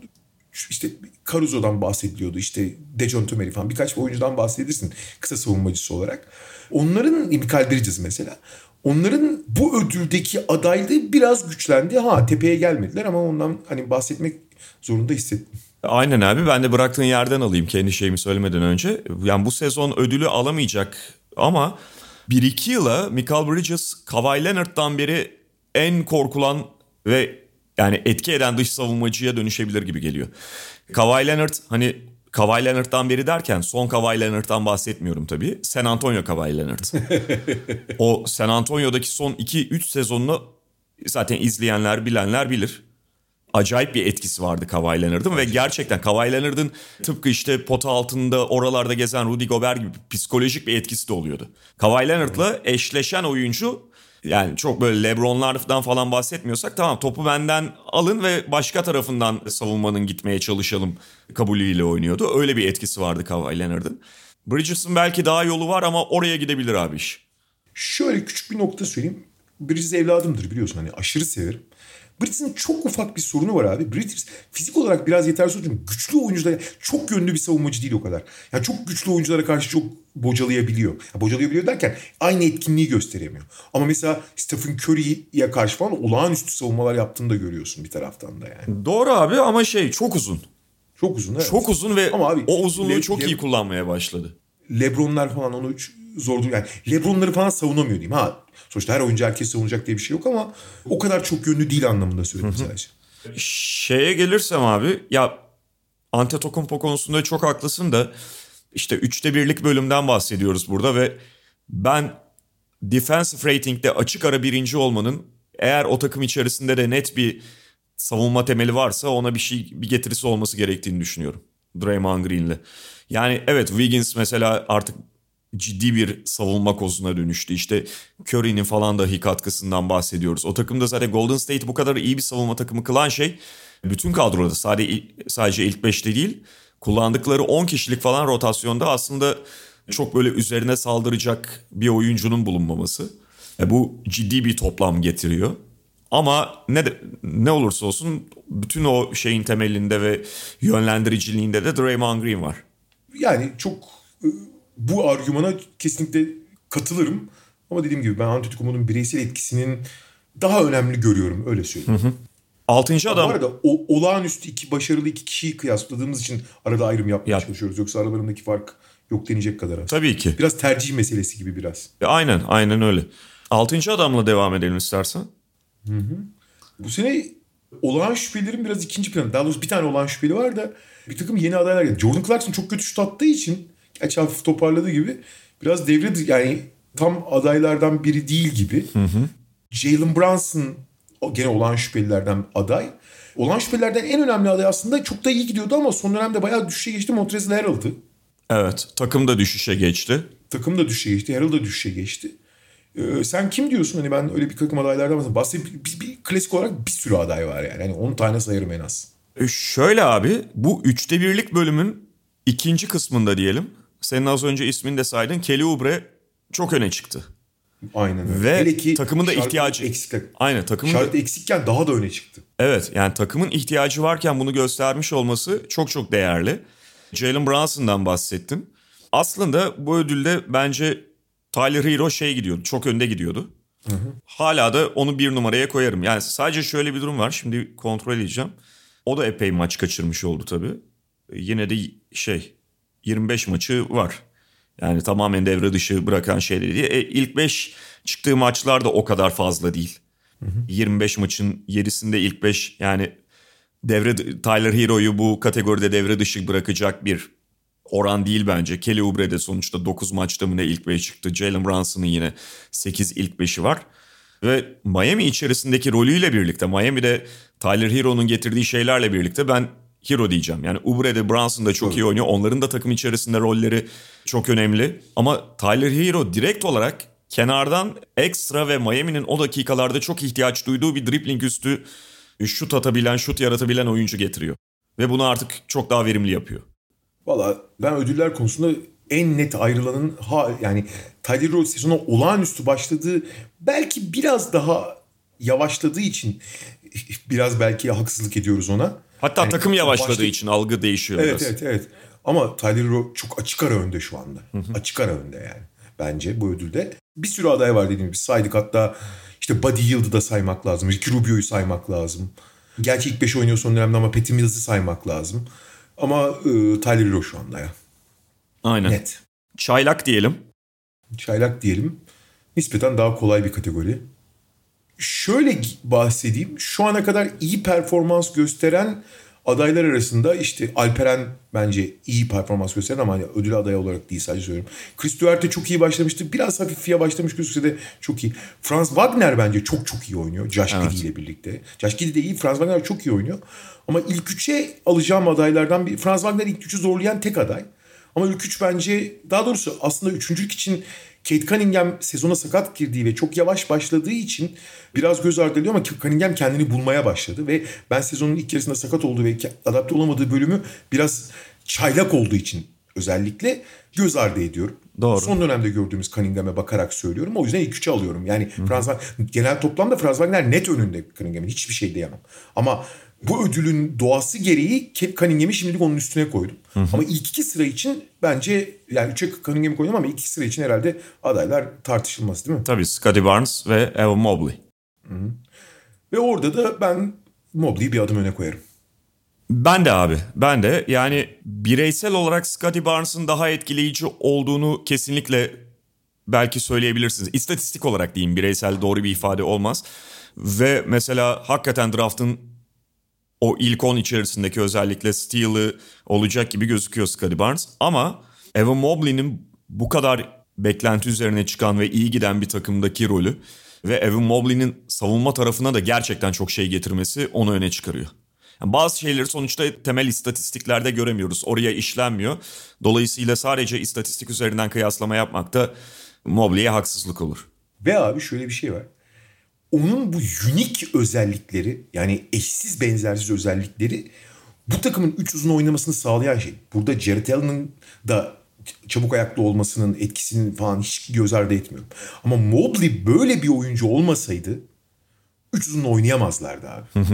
Caruso'dan bahsediliyordu, Dejounte Murray falan birkaç bir oyuncudan bahsedirsin kısa savunmacısı olarak. Onların Mikal Bridges mesela. Onların bu ödüldeki adaylığı biraz güçlendi. Tepeye gelmediler ama ondan bahsetmek zorunda hissettim. Aynen abi, ben de bıraktığın yerden alayım kendi şeyimi söylemeden önce. Yani bu sezon ödülü alamayacak ama 1-2 yıla Mikal Bridges, Kawhi Leonard'dan beri en korkulan ve yani etki eden dış savunmacıya dönüşebilir gibi geliyor. Kawhi Leonard Kawhi Leonard'dan beri derken son Kawhi Leonard'dan bahsetmiyorum tabii. San Antonio Kawhi Leonard. O San Antonio'daki son 2-3 sezonunu zaten izleyenler, bilenler bilir. Acayip bir etkisi vardı Kawhi Leonard'ın ve gerçekten Kawhi Leonard'ın tıpkı pota altında oralarda gezen Rudy Gobert gibi psikolojik bir etkisi de oluyordu. Kawhi Leonard'la eşleşen oyuncu, yani çok böyle LeBron'lardan falan bahsetmiyorsak tamam, topu benden alın ve başka tarafından savunmanın gitmeye çalışalım kabulüyle oynuyordu. Öyle bir etkisi vardı Kawhi Leonard'ın. Bridges'ın belki daha yolu var ama oraya gidebilir abi iş. Şöyle küçük bir nokta söyleyeyim. Bridges evladımdır biliyorsun, aşırı severim. Bridges'in çok ufak bir sorunu var abi. Bridges fizik olarak biraz yetersiz çünkü güçlü oyunculara, çok yönlü bir savunmacı değil o kadar. Yani çok güçlü oyunculara karşı çok bocalayabiliyor. Yani bocalayabiliyor derken aynı etkinliği gösteremiyor. Ama mesela Stephen Curry'ye karşı falan olağanüstü savunmalar yaptığını da görüyorsun bir taraftan da yani. Doğru abi ama çok uzun. Çok uzun, evet. Çok uzun ve ama abi, o uzunluğu çok iyi kullanmaya başladı. LeBron'lar falan onu zordu. Yani LeBron'ları falan savunamıyor diyeyim. Sonuçta her oyuncu herkes savunacak diye bir şey yok ama o kadar çok yönlü değil anlamında söyledim sadece. Şeye gelirsem abi, ya Antetokounmpo konusunda çok haklısın da 1/3 bölümden bahsediyoruz burada ve ben defensive rating'de açık ara 1. olmanın, eğer o takım içerisinde de net bir savunma temeli varsa, ona bir getirisi olması gerektiğini düşünüyorum. Draymond Green'le. Yani evet, Wiggins mesela artık ciddi bir savunma kozuna dönüştü. Curry'nin falan dahi katkısından bahsediyoruz. O takımda zaten Golden State bu kadar iyi bir savunma takımı kılan bütün kadroda, sadece ilk 5'te değil, kullandıkları 10 kişilik falan rotasyonda aslında çok böyle üzerine saldıracak bir oyuncunun bulunmaması. Bu ciddi bir toplam getiriyor. Ama ne olursa olsun bütün o temelinde ve yönlendiriciliğinde de Draymond Green var. Yani çok... Bu argümana kesinlikle katılırım. Ama dediğim gibi ben Antetokounmpo'nun bireysel etkisinin daha önemli görüyorum. Öyle söyleyeyim. 6. adam. Bu arada olağanüstü başarılı 2 kişiyi kıyasladığımız için arada ayrım yapmaya çalışıyoruz. Yoksa aralarındaki fark yok denecek kadar az. Tabii ki. Biraz tercih meselesi gibi biraz. Aynen öyle. 6. adamla devam edelim istersen. Bu sene olağan şüphelerin biraz ikinci planı. Daha doğrusu bir tane olağan şüpheli var da bir takım yeni adaylar geldi. Jordan Clarkson çok kötü şut attığı için hafif toparladığı gibi biraz tam adaylardan biri değil gibi. Jalen Brunson gene olağan şüphelilerden aday. Olağan şüphelilerden en önemli aday aslında çok da iyi gidiyordu ama son dönemde bayağı düşüşe geçti. Montrezl Harrell'dı. Evet, takım da düşüşe geçti. Harrell da düşüşe geçti. Sen kim diyorsun? Ben öyle bir takım adaylardan bahsedeyim. Klasik olarak bir sürü aday var yani. 10 tane sayarım en az. Şöyle abi, bu 1/3 bölümün ikinci kısmında diyelim. Senin az önce ismini de saydın. Kelly Oubre çok öne çıktı. Aynen öyle. Ve hele ki takımın da ihtiyacı... Aynen, takımın şartı eksikken daha da öne çıktı. Evet, yani takımın ihtiyacı varken bunu göstermiş olması çok değerli. Jalen Brunson'dan bahsettim. Aslında bu ödülde bence Tyler Herro gidiyordu. Çok önde gidiyordu. Hala da onu 1 numaraya koyarım. Yani sadece şöyle bir durum var. Şimdi kontrol edeceğim. O da epey maç kaçırmış oldu tabii. Yine de 25 maçı var. Yani tamamen devre dışı bırakan diye. İlk 5 çıktığı maçlar da o kadar fazla değil. 25 maçın 7'sinde ilk 5, yani Tyler Herro'yu bu kategoride devre dışı bırakacak bir oran değil bence. Kelly Oubre de sonuçta 9 maçta mı ne ilk 5 çıktı. Jalen Brunson'ın yine 8 ilk 5'i var. Ve Miami içerisindeki rolüyle birlikte, Miami'de Tyler Herro'nun getirdiği şeylerle birlikte ben Herro diyeceğim. Yani Oubre de Brunson da çok iyi oynuyor. Onların da takım içerisinde rolleri çok önemli. Ama Tyler Herro direkt olarak kenardan ekstra ve Miami'nin o dakikalarda çok ihtiyaç duyduğu bir dribbling üstü şut atabilen, şut yaratabilen oyuncu getiriyor. Ve bunu artık çok daha verimli yapıyor. Valla ben ödüller konusunda en net ayrılanın yani Tyler Herro sezona olağanüstü başladığı, belki biraz daha yavaşladığı için biraz belki haksızlık ediyoruz ona. Hatta yani takım yavaşladığı için algı değişiyor biraz. Evet. Ama Tyler Herro çok açık ara önde şu anda. Açık ara önde yani bence bu ödülde. Bir sürü aday var dediğim gibi saydık. Hatta işte Buddy Yield'ı da saymak lazım. Ricky Rubio'yu saymak lazım. Gerçi ilk 5 oynuyor son dönemde ama Patty Mills'ı saymak lazım. Ama Tyler Herro şu anda ya. Aynen. Net. Çaylak diyelim. Nispeten daha kolay bir kategori. Şöyle bahsedeyim. Şu ana kadar iyi performans gösteren adaylar arasında işte Alperen bence iyi performans gösteren ama hani ödül adayı olarak değil, sadece söylüyorum. Chris Duarte çok iyi başlamıştı. Biraz hafifiye başlamış gözükse de çok iyi. Franz Wagner bence çok iyi oynuyor. Josh Giddey ile birlikte. Josh Giddey de iyi. Franz Wagner çok iyi oynuyor. Ama ilk üçe alacağım adaylardan biri. Franz Wagner ilk üçü zorlayan tek aday. Ama ilk üç bence, daha doğrusu aslında üçüncülük için Kate Cunningham sezona sakat girdiği ve çok yavaş başladığı için biraz göz ardı ediliyor ama Cunningham kendini bulmaya başladı ve ben sezonun ilk yarısında sakat olduğu ve adapte olamadığı bölümü biraz çaylak olduğu için özellikle göz ardı ediyorum. Doğru. Son dönemde gördüğümüz Cunningham'e bakarak söylüyorum. O yüzden ilk üçe alıyorum. Yani genel toplamda Franz Wagner net önünde Cunningham'in. Hiçbir şey diyemem. Ama bu ödülün doğası gereği Cunningham'i şimdilik onun üstüne koydum. Ama ilk iki sıra için bence, yani üçe Cunningham'i koydum ama ilk iki sıra için herhalde adaylar tartışılmaz değil mi? Tabii Scottie Barnes ve Evan Mobley. Ve orada da ben Mobley'i bir adım öne koyarım. Ben de yani bireysel olarak Scottie Barnes'ın daha etkileyici olduğunu kesinlikle belki söyleyebilirsiniz. İstatistik olarak diyeyim, bireysel doğru bir ifade olmaz. Ve mesela hakikaten draft'ın o ilk 10 içerisindeki özellikle Steel'ı olacak gibi gözüküyor Scottie Barnes. Ama Evan Mobley'nin bu kadar beklenti üzerine çıkan ve iyi giden bir takımdaki rolü ve Evan Mobley'nin savunma tarafına da gerçekten çok şey getirmesi onu öne çıkarıyor. Yani bazı şeyleri sonuçta temel istatistiklerde göremiyoruz. Oraya işlenmiyor. Dolayısıyla sadece istatistik üzerinden kıyaslama yapmak da Mobley'e haksızlık olur. Ve abi şöyle bir şey var. Onun bu unik özellikleri, yani eşsiz benzersiz özellikleri bu takımın 3 uzun oynamasını sağlayan şey. Burada Jarrett Allen'ın da çabuk ayaklı olmasının etkisini falan hiç göz ardı etmiyorum. Ama Mobley böyle bir oyuncu olmasaydı 3 uzun oynayamazlardı abi.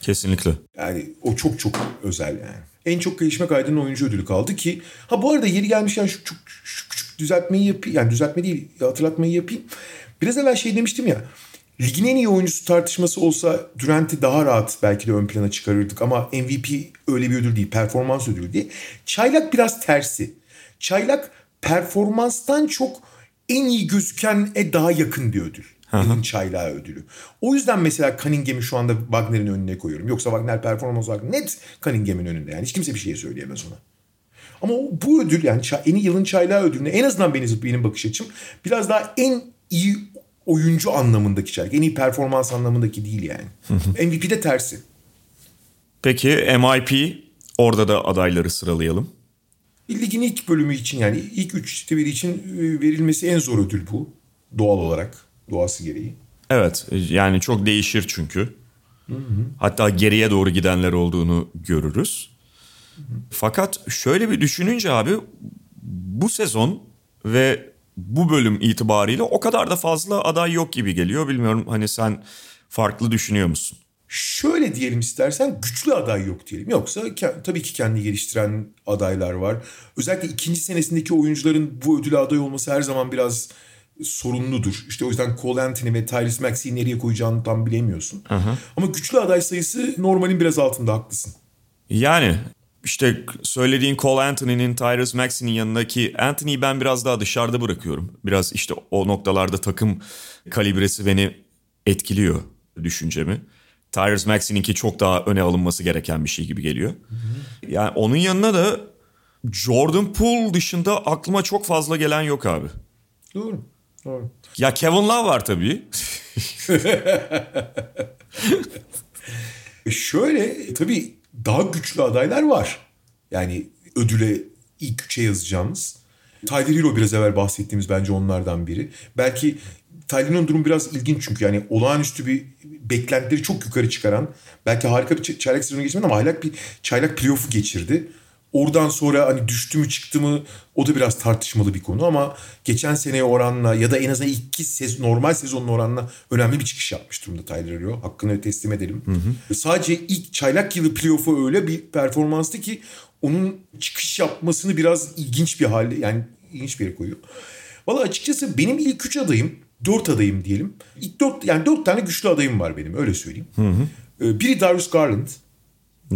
Kesinlikle. Yani o çok özel yani. En çok gelişme kaydeden oyuncu ödülü kaldı ki bu arada yeri gelmişken şu küçük düzeltmeyi yapayım. Yani düzeltme değil, hatırlatmayı yapayım. Biraz evvel demiştim ya, ligin en iyi oyuncusu tartışması olsa Durant'i daha rahat belki de ön plana çıkarırdık ama MVP öyle bir ödül değil, performans ödülü diye. Çaylak biraz tersi. Çaylak performanstan çok en iyi gözükene daha yakın bir ödül. Ligin çaylağı ödülü. O yüzden mesela Cunningham'i şu anda Wagner'in önüne koyuyorum. Yoksa Wagner performans olarak net Cunningham'in önünde yani hiç kimse bir şey söyleyemez ona. Ama bu ödül yani en iyi yılın çaylağı ödülüne en azından benim bakış açım biraz daha en iyi oyuncu anlamındaki çaylak. En iyi performans anlamındaki değil yani. MVP de tersi. Peki MIP, orada da adayları sıralayalım. Ligin ilk bölümü için yani ilk 3 devir için verilmesi en zor ödül bu. Doğal olarak. Doğası gereği. Evet yani çok değişir çünkü. Hatta geriye doğru gidenler olduğunu görürüz. Fakat şöyle bir düşününce abi bu sezon ve bu bölüm itibariyle o kadar da fazla aday yok gibi geliyor. Bilmiyorum hani sen farklı düşünüyor musun? Şöyle diyelim istersen, güçlü aday yok diyelim. Yoksa tabii ki kendini geliştiren adaylar var. Özellikle ikinci senesindeki oyuncuların bu ödüle aday olması her zaman biraz sorunludur. İşte o yüzden Cole Anthony ve Tyrese Maxey'i nereye koyacağını tam bilemiyorsun. Ama güçlü aday sayısı normalin biraz altında, haklısın. Yani İşte söylediğin Cole Anthony'nin, Tyrese Maxey'nin yanındaki Anthony'yi ben biraz daha dışarıda bırakıyorum. Biraz işte o noktalarda takım kalibresi beni etkiliyor düşüncemi. Tyrese Maxey'ninki çok daha öne alınması gereken bir şey gibi geliyor. Yani onun yanına da Jordan Poole dışında aklıma çok fazla gelen yok abi. Doğru. Ya Kevin Love var tabii. Şöyle tabii daha güçlü adaylar var. Yani ödüle ilk üçe yazacağımız. Tyler Herro biraz evvel bahsettiğimiz bence onlardan biri. Belki Tyler'ın durumu biraz ilginç çünkü yani olağanüstü bir beklentileri çok yukarı çıkaran, belki harika bir çaylak sezonu geçmedi ama hala bir çaylak playoff'u geçirdi. Oradan sonra hani düştü mü çıktı mı o da biraz tartışmalı bir konu ama geçen seneye oranla ya da en azından iki sezon, normal sezonun oranla önemli bir çıkış yapmış durumda Tyler Herro. Hakkını teslim edelim. Hı hı. Sadece ilk çaylak yılı playoff'u öyle bir performanstı ki onun çıkış yapmasını biraz ilginç bir hale, yani ilginç bir yere koyuyor. Valla açıkçası benim ilk üç adayım, dört adayım diyelim. İlk dört, yani dört tane güçlü adayım var benim, öyle söyleyeyim. Hı hı. Biri Darius Garland.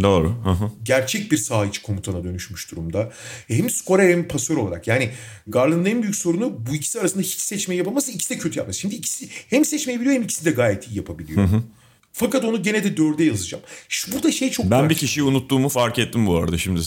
Doğru. Hı hı. Gerçek bir saha içi komutana dönüşmüş durumda. Hem skorer hem pasör olarak. Yani Garland'ın en büyük sorunu bu ikisi arasında hiç seçmeyi yapamazsa, ikisi de kötü yapması. Şimdi ikisi hem seçmeyi biliyor hem ikisi de gayet iyi yapabiliyor. Hı hı. Fakat onu gene de dörde yazacağım. Burada şey çok... Ben bir kişiyi unuttuğumu fark ettim bu arada şimdi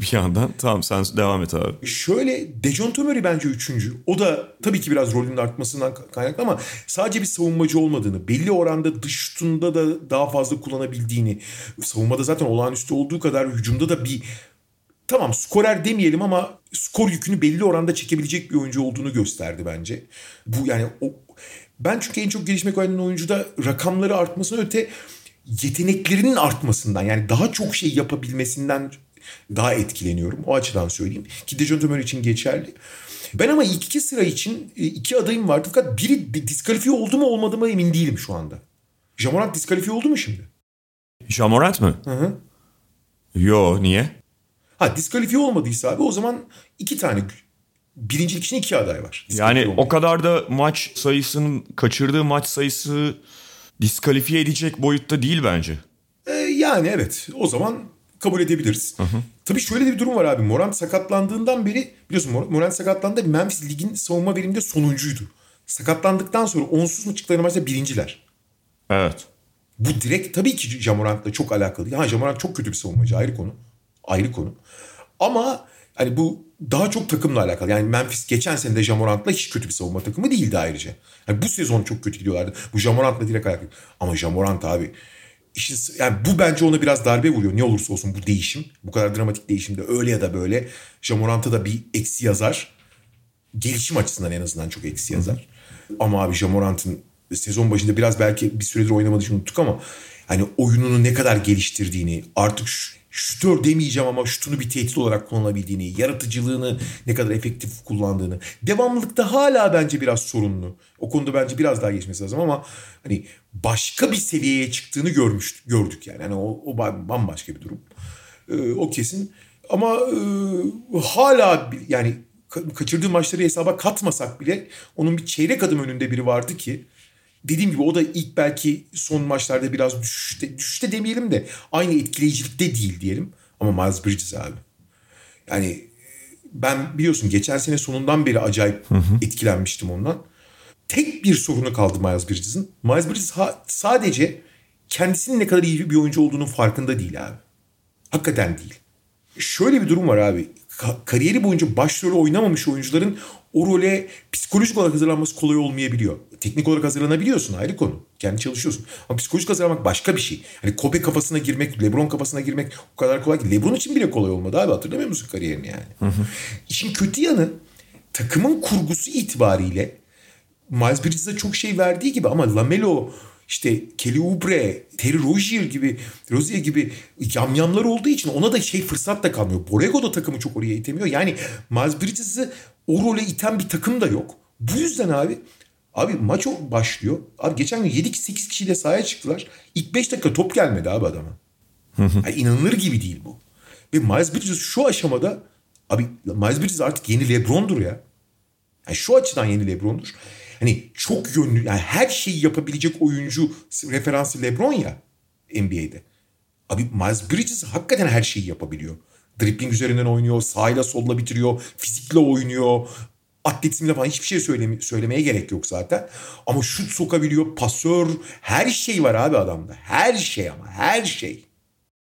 bir yandan. Tamam sen devam et abi. Şöyle Dejounte Murray bence üçüncü. O da tabii ki biraz rolünün artmasından kaynaklı ama sadece bir savunmacı olmadığını, belli oranda dış şutunda da daha fazla kullanabildiğini, savunmada zaten olağanüstü olduğu kadar hücumda da bir... Tamam skorer demeyelim ama skor yükünü belli oranda çekebilecek bir oyuncu olduğunu gösterdi bence. Bu yani o... Ben çünkü en çok gelişmek olan oyuncuda rakamları artmasından öte yeteneklerinin artmasından yani daha çok şey yapabilmesinden daha etkileniyorum. O açıdan söyleyeyim. Ki Dejounte Murray için geçerli. Ben ama ilk iki sıra için iki adayım vardı. Fakat biri diskalifiye oldu mu olmadı mı emin değilim şu anda. Ja Morant diskalifiye oldu mu şimdi? Ja Morant mı? Hı-hı. Yo niye? Ha diskalifiye olmadıysa abi o zaman iki tane... Birincilik için iki aday var. Yani olmayı. O kadar da maç sayısının kaçırdığı maç sayısı diskalifiye edecek boyutta değil bence. Yani evet. O zaman kabul edebiliriz. Hı hı. Tabii şöyle de bir durum var abi. Morant sakatlandığından beri biliyorsun Morant sakatlandı. Memphis ligin savunma veriminde sonuncuydu. Sakatlandıktan sonra onsuz mu çıktıkları maçta birinciler. Evet. Bu direkt tabii ki Ja Morant'la çok alakalı. Ha Ja Morant çok kötü bir savunmacı. Ayrı konu. Ayrı konu. Ama hani bu daha çok takımla alakalı. Yani Memphis geçen sene de Ja Morant'la hiç kötü bir savunma takımı değildi ayrıca. Yani bu sezon çok kötü gidiyorlardı. Bu Ja Morant'la direkt alakalı. Ama Ja Morant abi. Yani bu bence ona biraz darbe vuruyor. Ne olursa olsun bu değişim. Bu kadar dramatik değişimde öyle ya da böyle. Ja Morant'a da bir eksi yazar. Gelişim açısından en azından çok eksi yazar. Ama abi Ja Morant'ın sezon başında biraz belki bir süredir oynamadığı için unuttuk ama hani oyununu ne kadar geliştirdiğini artık şütör demeyeceğim ama şutunu bir tehdit olarak kullanabildiğini, yaratıcılığını ne kadar efektif kullandığını. Devamlılıkta hala bence biraz sorunlu. O konuda bence biraz daha geçmesi lazım ama hani başka bir seviyeye çıktığını gördük yani. Hani o bambaşka bir durum. O kesin. Ama hala yani kaçırdığı maçları hesaba katmasak bile onun bir çeyrek adım önünde biri vardı ki dediğim gibi o da ilk belki son maçlarda biraz düşüşte demeyelim de aynı etkileyicilikte değil diyelim. Ama Miles Bridges abi. Yani ben biliyorsun geçen sene sonundan beri acayip etkilenmiştim ondan. Tek bir sorunu kaldı Miles Bridges'in. Miles Bridges sadece kendisinin ne kadar iyi bir oyuncu olduğunun farkında değil abi. Hakikaten değil. Şöyle bir durum var abi. Kariyeri boyunca başrolü oynamamış oyuncuların o role psikolojik olarak hazırlanması kolay olmayabiliyor. Teknik olarak hazırlanabiliyorsun ayrı konu. Kendi çalışıyorsun. Ama psikolojik hazırlanmak başka bir şey. Hani Kobe kafasına girmek, LeBron kafasına girmek o kadar kolay ki. LeBron için bile kolay olmadı abi, hatırlamıyor musun kariyerini yani? Hı hı. İşin kötü yanı takımın kurgusu itibariyle Miles Bridges'e çok şey verdiği gibi ama LaMelo, işte Kelly Oubre, Terry Rozier gibi yamyamlar olduğu için ona da şey fırsat da kalmıyor. Borrego da takımı çok oraya itemiyor. Yani Miles Bridges'i o role iten bir takım da yok. Bu yüzden abi maç başlıyor. Abi geçen gün 7-8 kişiyle sahaya çıktılar. İlk 5 dakika top gelmedi abi adama. Yani inanılır gibi değil bu. Ve Miles Bridges şu aşamada abi Miles Bridges artık yeni LeBron'dur ya. Yani şu açıdan yeni LeBron'dur. Hani çok yönlü yani her şeyi yapabilecek oyuncu referansı LeBron ya NBA'de. Abi Miles Bridges hakikaten her şeyi yapabiliyor. Dribbling üzerinden oynuyor, sağıyla solla bitiriyor, fizikle oynuyor. Atletizmle falan hiçbir şey söylemeye gerek yok zaten. Ama şut sokabiliyor, pasör, her şey var abi adamda. Her şey ama her şey.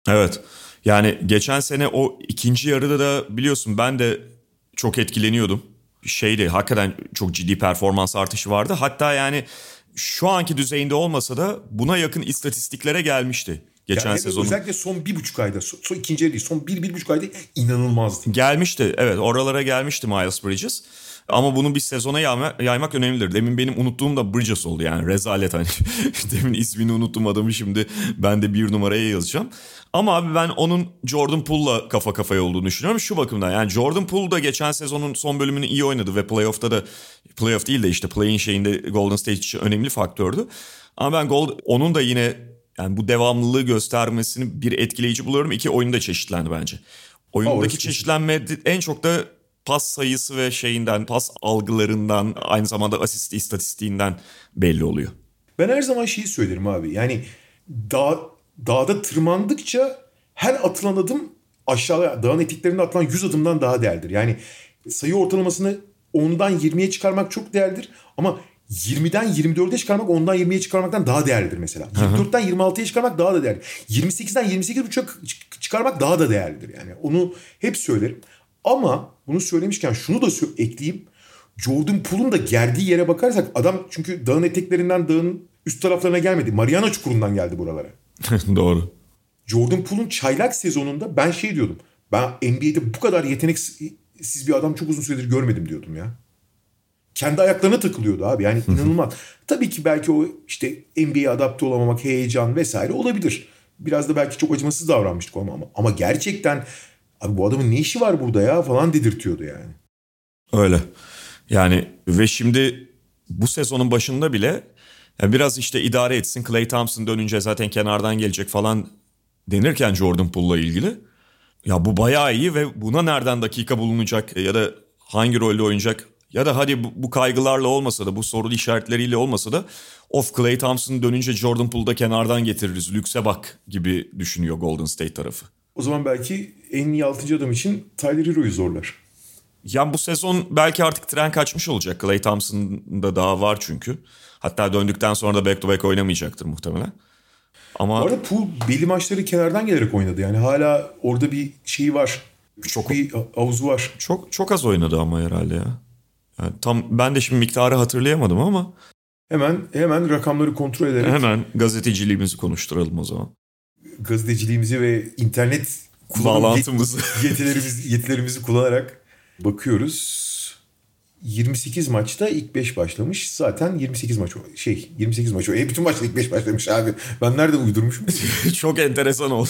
Evet yani geçen sene o ikinci yarıda da biliyorsun ben de çok etkileniyordum. Hakikaten çok ciddi performans artışı vardı. Hatta yani şu anki düzeyinde olmasa da buna yakın istatistiklere gelmişti. Geçen yani sezonun. Özellikle son 1,5 ayda, son ikinci değil, son 1,5 ayda inanılmazdı. Gelmişti, evet, oralara gelmişti Miles Bridges. Ama bunu bir sezona yaymak önemlidir. Demin benim unuttuğum da Bridges oldu yani. Rezalet hani. Demin ismini unuttum adamı, şimdi ben de 1 numaraya yazacağım. Ama abi ben onun Jordan Poole'la kafa kafaya olduğunu düşünüyorum. Şu bakımdan yani Jordan Poole da geçen sezonun son bölümünü iyi oynadı ve playoff'ta da, playoff değil de işte play-in şeyinde Golden State için önemli faktördü. Ama ben onun da yine yani bu devamlılığı göstermesini bir etkileyici buluyorum. 2, oyunu da çeşitlendi bence. Oyundaki çeşitlenme en çok da pas sayısı ve şeyinden, pas algılarından, aynı zamanda asist istatistiğinden belli oluyor. Ben her zaman şeyi söylerim abi. Yani dağda tırmandıkça her atılan adım aşağıya, dağın eteklerinde atılan 100 adımdan daha değerlidir. Yani sayı ortalamasını 10'dan 20'ye çıkarmak çok değerlidir ama 20'den 24'e çıkarmak 10'dan 20'ye çıkarmaktan daha değerlidir mesela. 24'ten 26'ya çıkarmak daha da değerli. 28'den 28,5'a çıkarmak daha da değerlidir yani. Onu hep söylerim. Ama bunu söylemişken şunu da ekleyeyim. Jordan Poole'un da geldiği yere bakarsak adam çünkü dağın eteklerinden, dağın üst taraflarına gelmedi. Mariana Çukuru'ndan geldi buralara. Doğru. Jordan Poole'un çaylak sezonunda ben şey diyordum. Ben NBA'de bu kadar yeteneksiz bir adam çok uzun süredir görmedim diyordum ya. Kendi ayaklarına takılıyordu abi yani inanılmaz. Tabii ki belki o işte NBA'ye adapte olamamak, heyecan vesaire olabilir. Biraz da belki çok acımasız davranmıştık ama gerçekten... Abi bu adamın ne işi var burada ya falan dedirtiyordu yani. Öyle. Yani ve şimdi bu sezonun başında bile biraz işte idare etsin, Klay Thompson dönünce zaten kenardan gelecek falan denirken Jordan Poole'la ilgili. Ya bu bayağı iyi ve buna nereden dakika bulunacak ya da hangi rolde oynayacak ya da hadi bu kaygılarla olmasa da, bu soru işaretleriyle olmasa da Klay Thompson dönünce Jordan Poole'da kenardan getiririz, lükse bak gibi düşünüyor Golden State tarafı. O zaman belki en iyi 6. adam için Tyler Herro'yu zorlar. Yani bu sezon belki artık tren kaçmış olacak. Klay Thompson'da daha var çünkü. Hatta döndükten sonra da back to back oynamayacaktır muhtemelen. Ama bu arada Poole belli maçları kenardan gelerek oynadı. Yani hala orada bir şeyi var. Çok bir havuzu var. Çok az oynadı ama herhalde ya. Yani tam ben de şimdi miktarı hatırlayamadım ama. Hemen rakamları kontrol ederek. Hemen gazeteciliğimizi konuşturalım o zaman. Gazeteciliğimizi ve internet bağlantımızı, yetilerimizi kullanarak bakıyoruz. 28 maçta ilk 5 başlamış. Zaten 28 maç. Bütün maçta ilk 5 başlamış abi. Ben nerede uydurmuşum? Çok enteresan oldu.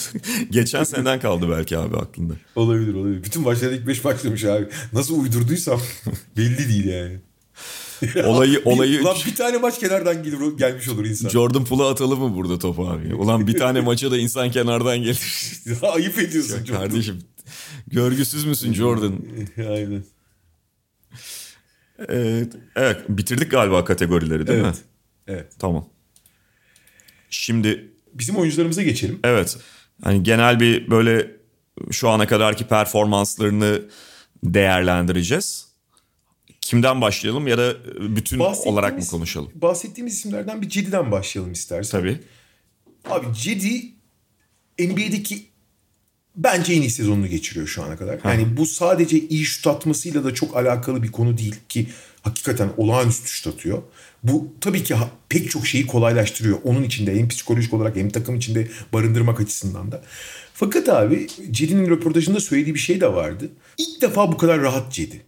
Geçen seneden kaldı belki abi aklında. Olabilir. Bütün maçlarda ilk 5 başlamış abi. Nasıl uydurduysam belli değil yani. Olayı... Ulan bir tane maç kenardan gelmiş olur insan. Jordan Poole'a atalım mı burada topu abi? Ulan bir tane maça da insan kenardan gelir. Ayıp ediyorsun Jordan. Kardeşim görgüsüz müsün Jordan? Aynen. Evet, bitirdik galiba kategorileri değil mi? Evet. Tamam. Şimdi... Bizim oyuncularımıza geçelim. Evet. Hani genel bir böyle şu ana kadarki performanslarını değerlendireceğiz. Kimden başlayalım ya da bütün olarak mı konuşalım? Bahsettiğimiz isimlerden bir Cedi'den başlayalım istersen. Tabii. Abi Cedi NBA'deki bence en iyi sezonunu geçiriyor şu ana kadar. Ha. Yani bu sadece iyi şut atmasıyla da çok alakalı bir konu değil ki hakikaten olağanüstü şut atıyor. Bu tabii ki pek çok şeyi kolaylaştırıyor. Onun içinde hem psikolojik olarak hem takım içinde barındırmak açısından da. Fakat abi Cedi'nin röportajında söylediği bir şey de vardı. İlk defa bu kadar rahat Cedi.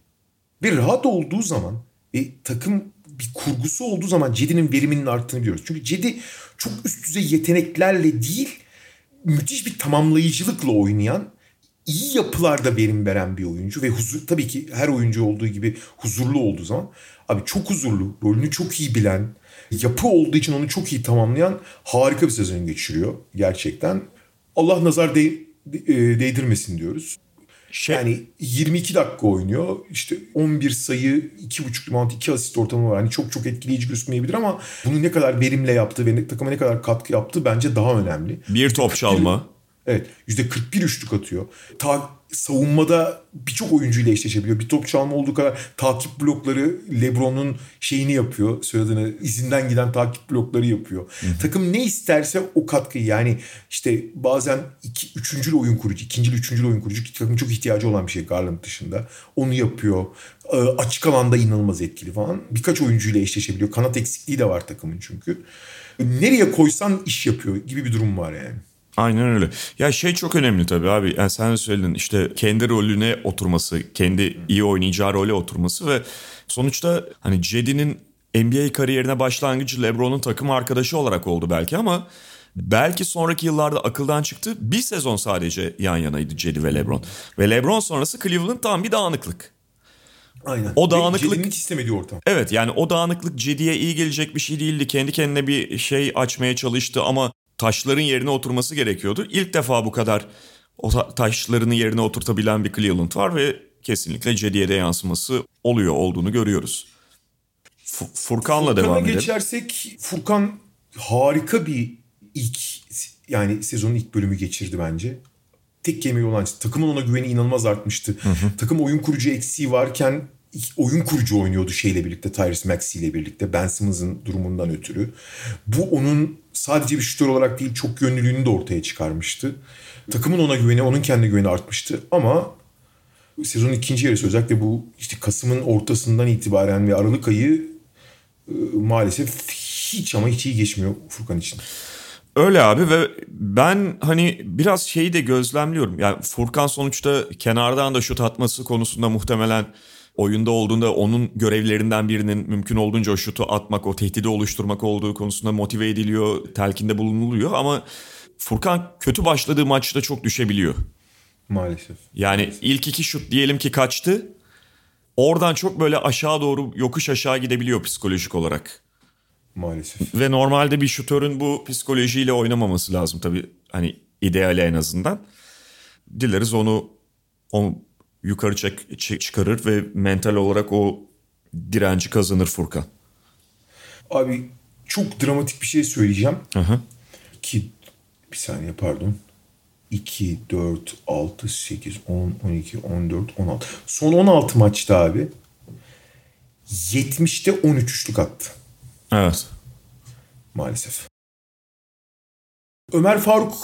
Ve rahat olduğu zaman ve takım bir kurgusu olduğu zaman Cedi'nin veriminin arttığını biliyoruz. Çünkü Cedi çok üst düzey yeteneklerle değil, müthiş bir tamamlayıcılıkla oynayan, iyi yapılarda verim veren bir oyuncu. Ve tabii ki her oyuncu olduğu gibi huzurlu olduğu zaman. Abi çok huzurlu, rolünü çok iyi bilen, yapı olduğu için onu çok iyi tamamlayan harika bir sezon geçiriyor gerçekten. Allah nazar değdirmesin diyoruz. Yani 22 dakika oynuyor. İşte 11 sayı, 2,5 rebound, 2 asist ortamı var. Hani çok etkileyici gözükmeyebilir ama bunu ne kadar verimle yaptığı ve takıma ne kadar katkı yaptığı bence daha önemli. Bir top çalma. Evet. %41 üçlük atıyor. Savunmada birçok oyuncuyla eşleşebiliyor. Bir top çalma olduğu kadar takip blokları, LeBron'un şeyini yapıyor. Söylediğine izinden giden takip blokları yapıyor. Hı-hı. Takım ne isterse o katkıyı, yani işte bazen ikincil, üçüncül oyun kurucu, takım çok ihtiyacı olan bir şey Garland dışında. Onu yapıyor. Açık alanda inanılmaz etkili falan. Birkaç oyuncuyla eşleşebiliyor. Kanat eksikliği de var takımın çünkü. Nereye koysan iş yapıyor gibi bir durum var yani. Aynen öyle. Ya şey çok önemli tabii abi. Yani sen de söyledin işte kendi rolüne oturması, kendi iyi oynayacağı role oturması ve sonuçta hani Cedi'nin NBA kariyerine başlangıcı LeBron'un takım arkadaşı olarak oldu belki ama belki sonraki yıllarda akıldan çıktı. Bir sezon sadece yan yanaydı Cedi ve LeBron. Ve LeBron sonrası Cleveland tam bir dağınıklık. Aynen. O dağınıklık Cedi'nin hiç istemediği ortam. Evet yani o dağınıklık Cedi'ye iyi gelecek bir şey değildi. Kendi kendine bir şey açmaya çalıştı ama taşların yerine oturması gerekiyordu. İlk defa bu kadar o taşlarını yerine oturtabilen bir Cleveland var ve kesinlikle Cedi'ye de yansıması olduğunu görüyoruz. Furkan'la devam edelim. Furkan'a geçersek Furkan harika bir sezonun ilk bölümü geçirdi bence. Tek kelimeyle olan takımın ona güveni inanılmaz artmıştı. Hı hı. Takım oyun kurucu eksiği varken oyun kurucu oynuyordu şeyle birlikte, Tyrese Maxey ile birlikte, Ben Simmons'ın durumundan ötürü. Bu onun sadece bir şutör olarak değil çok yönlülüğünü de ortaya çıkarmıştı. Takımın ona güveni, onun kendine güveni artmıştı ama sezonun ikinci yarısı özellikle bu işte Kasım'ın ortasından itibaren ve Aralık ayı maalesef hiç iyi geçmiyor Furkan için. Öyle abi ve ben hani biraz şeyi de gözlemliyorum. Yani Furkan sonuçta kenardan da şut atması konusunda muhtemelen oyunda olduğunda onun görevlerinden birinin mümkün olduğunca o şutu atmak, o tehdidi oluşturmak olduğu konusunda motive ediliyor, telkinde bulunuluyor ama Furkan kötü başladığı maçta çok düşebiliyor. Maalesef. Yani ilk iki şut diyelim ki kaçtı. Oradan çok böyle aşağı doğru, yokuş aşağı gidebiliyor psikolojik olarak. Maalesef. Ve normalde bir şutörün bu psikolojiyle oynamaması lazım tabii. Hani ideali en azından. Dileriz onu yukarı çıkarır ve mental olarak o direnci kazanır Furkan. Abi çok dramatik bir şey söyleyeceğim. Aha. Bir saniye pardon. 2, 4, 6, 8, 10, 12, 14, 16. Son 16 maçta abi 70'te 13 üçlük attı. Evet. Maalesef. Ömer Faruk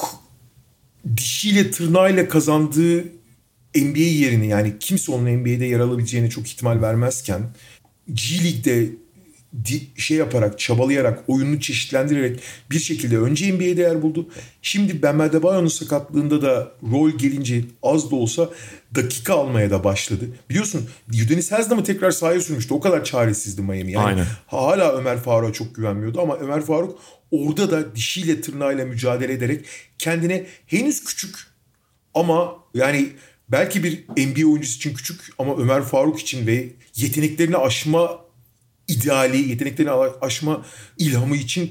dişiyle tırnağıyla kazandığı NBA yerini, yani kimse onun NBA'de yer alabileceğine çok ihtimal vermezken G League'de çabalayarak, oyununu çeşitlendirerek bir şekilde önce NBA'de yer buldu. Şimdi Bam Adebayo'nun sakatlığında da rol gelince az da olsa dakika almaya da başladı. Biliyorsun Udonis Haslam'ı tekrar sahaya sürmüştü. O kadar çaresizdi Miami. Yani aynen. Hala Ömer Faruk'a çok güvenmiyordu ama Ömer Faruk orada da dişiyle tırnağıyla mücadele ederek kendine henüz küçük ama yani belki bir NBA oyuncusu için küçük ama Ömer Faruk için ve yeteneklerini aşma ideali, yeteneklerini aşma ilhamı için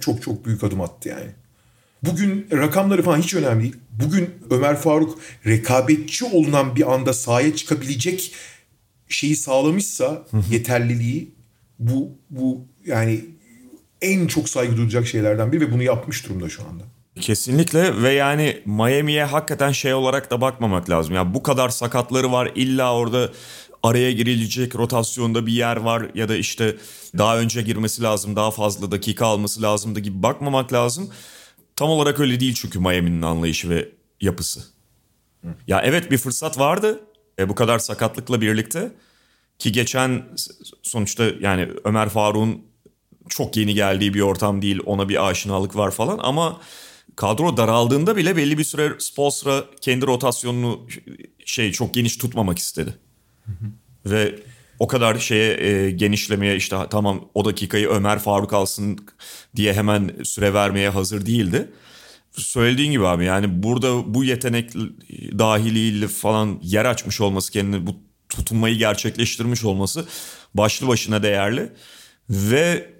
çok büyük adım attı yani. Bugün rakamları falan hiç önemli değil. Bugün Ömer Faruk rekabetçi olunan bir anda sahaya çıkabilecek şeyi sağlamışsa, yeterliliği, bu yani en çok saygı duyulacak şeylerden biri ve bunu yapmış durumda şu anda. Kesinlikle ve yani Miami'ye hakikaten şey olarak da bakmamak lazım. Yani bu kadar sakatları var, illa orada araya girilecek rotasyonda bir yer var ya da işte daha önce girmesi lazım, daha fazla dakika alması lazımdı gibi bakmamak lazım. Tam olarak öyle değil çünkü Miami'nin anlayışı ve yapısı. Ya evet bir fırsat vardı bu kadar sakatlıkla birlikte ki geçen sonuçta yani Ömer Faruk'un çok yeni geldiği bir ortam değil, ona bir aşinalık var falan ama kadro daraldığında bile belli bir süre Spoelstra kendi rotasyonunu çok geniş tutmamak istedi. Ve o kadar genişlemeye işte tamam o dakikayı Ömer Faruk alsın diye hemen süre vermeye hazır değildi. Söylediğin gibi abi yani burada bu yetenek dahiliyle falan yer açmış olması, kendini bu tutunmayı gerçekleştirmiş olması başlı başına değerli. Ve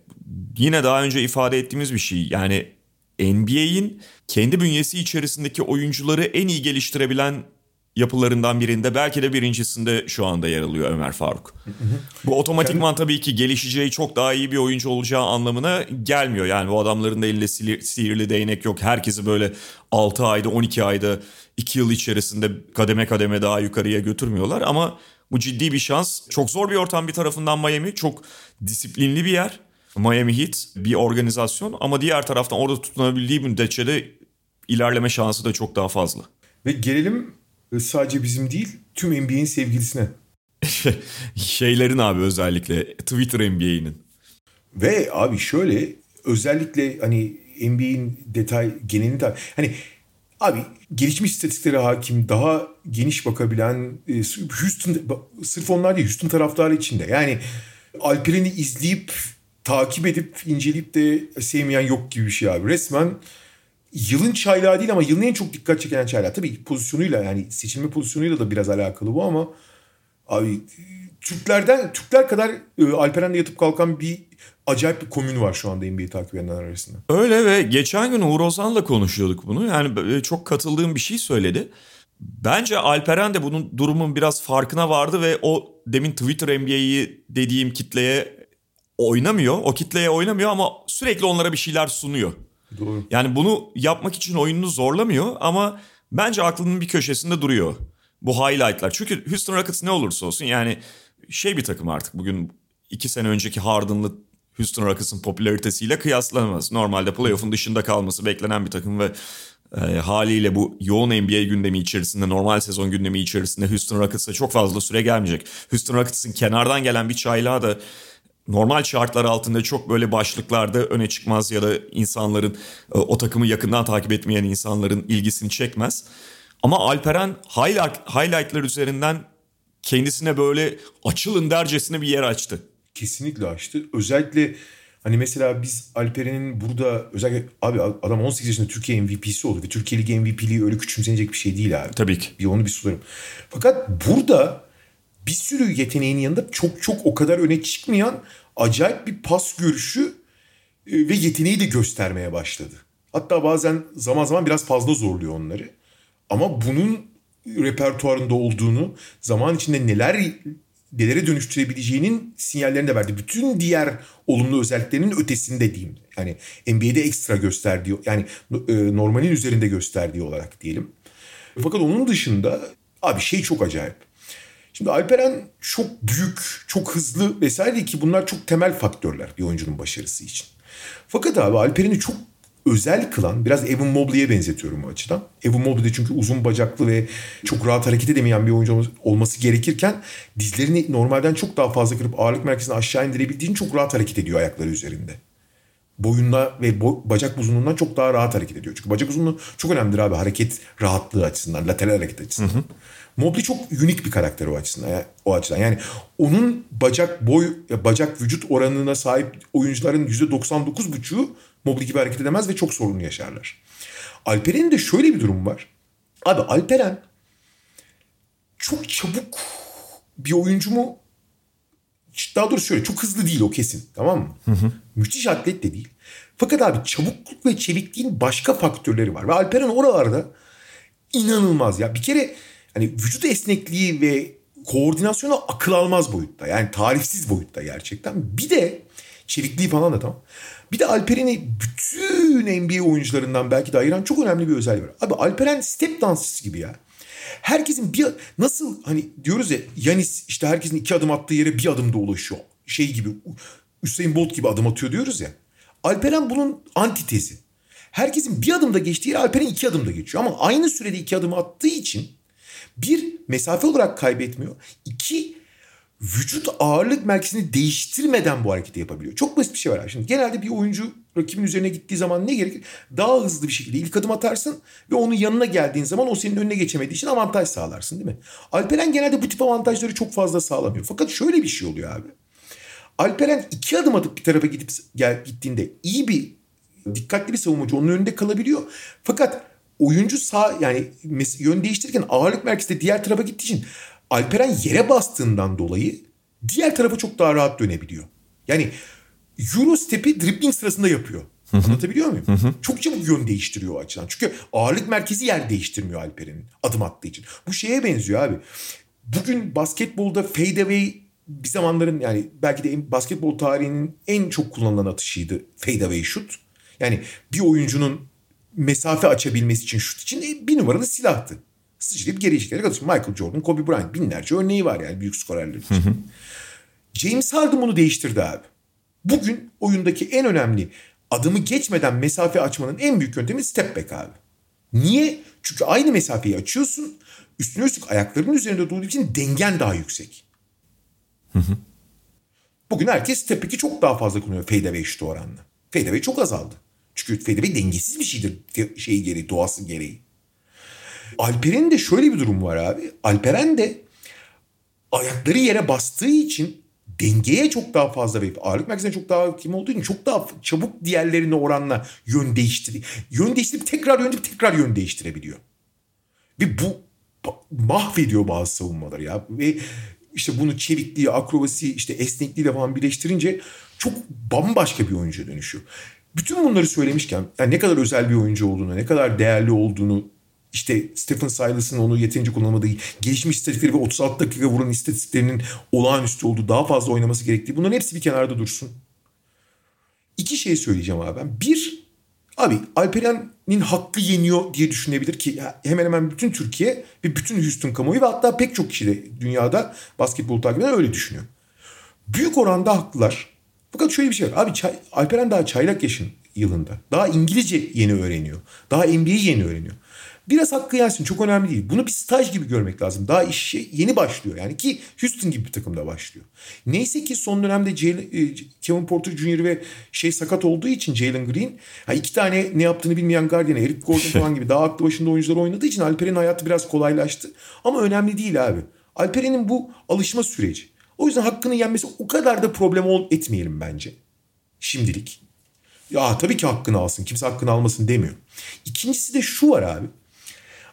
yine daha önce ifade ettiğimiz bir şey yani NBA'in kendi bünyesi içerisindeki oyuncuları en iyi geliştirebilen yapılarından birinde, belki de birincisinde şu anda yer alıyor Ömer Faruk. Bu otomatikman tabii ki gelişeceği, çok daha iyi bir oyuncu olacağı anlamına gelmiyor. Yani bu adamların da elinde sihirli değnek yok. Herkesi böyle 6 ayda, 12 ayda, 2 yıl içerisinde kademe kademe daha yukarıya götürmüyorlar. Ama bu ciddi bir şans. Çok zor bir ortam bir tarafından Miami. Çok disiplinli bir yer. Miami Heat bir organizasyon ama diğer taraftan orada tutunabildiği müddetçe de ilerleme şansı da çok daha fazla. Ve gelelim sadece bizim değil tüm NBA'nin sevgilisine. Şeylerin abi, özellikle Twitter NBA'nin. Ve abi şöyle özellikle hani NBA'in detay genelini tabii. Hani abi gelişmiş istatistiklere hakim, daha geniş bakabilen Houston, sırf onlar değil Houston taraftarı içinde. Yani Alperen'i izleyip, takip edip, inceleyip de sevmeyen yok gibi bir şey abi. Resmen yılın çaylağı değil ama yılın en çok dikkat çeken çaylağı. Tabii pozisyonuyla, yani seçilme pozisyonuyla da biraz alakalı bu ama abi Türkler kadar Alperen'de yatıp kalkan bir acayip bir komün var şu anda NBA'yi takip edenler arasında. Öyle ve geçen gün Uğur Ozan'la konuşuyorduk bunu. Yani çok katıldığım bir şey söyledi. Bence Alperen de bunun durumun biraz farkına vardı ve o demin Twitter NBA'yi dediğim kitleye oynamıyor. O kitleye oynamıyor ama sürekli onlara bir şeyler sunuyor. Doğru. Yani bunu yapmak için oyununu zorlamıyor ama bence aklının bir köşesinde duruyor bu highlightlar. Çünkü Houston Rockets ne olursa olsun yani bir takım artık, bugün 2 sene önceki Harden'lı Houston Rockets'ın popülaritesiyle kıyaslanamaz. Normalde playoff'un dışında kalması beklenen bir takım ve haliyle bu yoğun NBA gündemi içerisinde, normal sezon gündemi içerisinde Houston Rockets'a çok fazla süre gelmeyecek. Houston Rockets'ın kenardan gelen bir çaylağı da normal şartlar altında çok böyle başlıklarda öne çıkmaz ya da insanların, o takımı yakından takip etmeyen insanların ilgisini çekmez. Ama Alperen highlightlar üzerinden kendisine böyle açılın dercesine bir yer açtı. Kesinlikle açtı. Özellikle hani mesela biz Alperen'in burada özellikle abi adam 18 yaşında Türkiye MVP'si oldu ve Türkiye Ligi MVP'liği öyle küçümsenecek bir şey değil abi. Tabii ki. Bir onu bir sularım. Fakat burada bir sürü yeteneğin yanında çok o kadar öne çıkmayan acayip bir pas görüşü ve yeteneği de göstermeye başladı. Hatta bazen zaman biraz fazla zorluyor onları. Ama bunun repertuarında olduğunu, zaman içinde nelere dönüştürebileceğinin sinyallerini de verdi. Bütün diğer olumlu özelliklerinin ötesinde diyeyim. Yani NBA'de ekstra gösterdiği, yani normalin üzerinde gösterdiği olarak diyelim. Fakat onun dışında abi çok acayip. Şimdi Alperen çok büyük, çok hızlı vesaire ki bunlar çok temel faktörler bir oyuncunun başarısı için. Fakat abi Alperen'i çok özel kılan, biraz Evan Mobley'e benzetiyorum bu açıdan. Evan Mobley de çünkü uzun bacaklı ve çok rahat hareket edemeyen bir oyuncu olması gerekirken dizlerini normalden çok daha fazla kırıp ağırlık merkezini aşağı indirebildiğini çok rahat hareket ediyor ayakları üzerinde. Boyunda ve bacak uzunluğundan çok daha rahat hareket ediyor. Çünkü bacak uzunluğu çok önemlidir abi, hareket rahatlığı açısından, lateral hareket açısından. Hı hı. Mobley çok unik bir karakter o açıdan. Yani onun bacak vücut oranına sahip oyuncuların %99,5'u Mobley gibi hareket edemez ve çok sorun yaşarlar. Alperen'in de şöyle bir durum var. Abi Alperen çok çabuk bir oyuncu mu? Daha doğrusu şöyle, çok hızlı değil o kesin, tamam mı? Hı hı. Müthiş atlet de değil. Fakat abi çabukluk ve çevikliğin başka faktörleri var. Ve Alperen oralarda inanılmaz ya. Bir kere hani vücut esnekliği ve koordinasyonu akıl almaz boyutta. Yani tarifsiz boyutta gerçekten. Bir de çevikliği falan da tamam. Bir de Alperen'i bütün NBA oyuncularından belki de ayıran çok önemli bir özelliği var. Abi Alperen step dansçısı gibi ya. Herkesin nasıl hani diyoruz ya, Yanis işte herkesin 2 adım attığı yere bir adımda ulaşıyor. Gibi, Usain Bolt gibi adım atıyor diyoruz ya. Alperen bunun antitezi. Herkesin bir adımda geçtiği yere Alperen 2 adımda geçiyor. Ama aynı sürede 2 adım attığı için bir, mesafe olarak kaybetmiyor. 2, vücut ağırlık merkezini değiştirmeden bu hareketi yapabiliyor. Çok basit bir şey var. Şimdi genelde bir oyuncu rakibin üzerine gittiği zaman ne gerekir? Daha hızlı bir şekilde ilk adım atarsın ve onun yanına geldiğin zaman o senin önüne geçemediği için avantaj sağlarsın, değil mi? Alperen genelde bu tip avantajları çok fazla sağlamıyor. Fakat şöyle bir şey oluyor abi. Alperen 2 adım atıp bir tarafa gittiğinde iyi bir, dikkatli bir savunmacı onun önünde kalabiliyor. Fakat oyuncu yön değiştirirken ağırlık merkezi de diğer tarafa gittiği için Alperen yere bastığından dolayı diğer tarafa çok daha rahat dönebiliyor. Yani Eurostep'i dribbling sırasında yapıyor. Anlatabiliyor muyum? Çok çabuk yön değiştiriyor o açıdan. Çünkü ağırlık merkezi yer değiştirmiyor Alperen'in adım attığı için. Bu şeye benziyor abi. Bugün basketbolda fade away bir zamanların, yani belki de basketbol tarihinin en çok kullanılan atışıydı fade away şut. Yani bir oyuncunun mesafe açabilmesi için şut için bir numaralı silahtı. Sıçrayıp geri içkilerle katılsın. Michael Jordan, Kobe Bryant, binlerce örneği var yani büyük skorerler için. Hı hı. James Harden bunu değiştirdi abi. Bugün oyundaki en önemli adımı geçmeden mesafe açmanın en büyük yöntemi step back abi. Niye? Çünkü aynı mesafeyi açıyorsun. Üstüne üstlük ayaklarının üzerinde durduğu için dengen daha yüksek. Hı hı. Bugün herkes step back'i çok daha fazla kullanıyor fade away şutu oranla. Fade away çok azaldı. Çünkü FDB dengesiz bir şeydir şey gereği, doğası gereği. Alperen'in de şöyle bir durum var abi. Alperen de ayakları yere bastığı için dengeye çok daha fazla ve ağırlık merkezine çok daha hakim olduğu için çok daha çabuk diğerlerine oranla yön değiştiriyor. Yön değiştirip tekrar yön, tekrar yön değiştirebiliyor. Ve bu mahvediyor bazı savunmaları ya. Ve işte bunu çevikliği, akrobasi, işte esnekliğiyle falan birleştirince çok bambaşka bir oyuncuya dönüşüyor. Bütün bunları söylemişken yani ne kadar özel bir oyuncu olduğunu, ne kadar değerli olduğunu, işte Stephen Silas'ın onu yeterince kullanamadığı, gelişmiş istatistikleri ve 36 dakika vuran istatistiklerinin olağanüstü olduğu, daha fazla oynaması gerektiği, bunların hepsi bir kenarda dursun. İki şey söyleyeceğim abi ben. Bir, abi Alperen'in hakkı yeniyor diye düşünebilir ki hemen hemen bütün Türkiye ve bütün Houston kamuoyu ve hatta pek çok kişi de dünyada basketbol takip eden öyle düşünüyor. Büyük oranda haklılar. Fakat şöyle bir şey var. Abi Alperen daha çaylak yılında. Daha İngilizce yeni öğreniyor. Daha NBA'yi yeni öğreniyor. Biraz hakkı yensin, çok önemli değil. Bunu bir staj gibi görmek lazım. Daha işe yeni başlıyor yani, ki Houston gibi bir takımda başlıyor. Neyse ki son dönemde Kevin Porter Jr. ve sakat olduğu için Jalen Green, iki tane ne yaptığını bilmeyen gardiyan, Eric Gordon falan gibi daha aklı başında oyuncular oynadığı için Alperen'in hayatı biraz kolaylaştı. Ama önemli değil abi. Alperen'in bu alışma süreci. O yüzden hakkını yenmesi o kadar da problem etmeyelim bence. Şimdilik. Ya tabii ki hakkını alsın. Kimse hakkını almasın demiyor. İkincisi de şu var abi.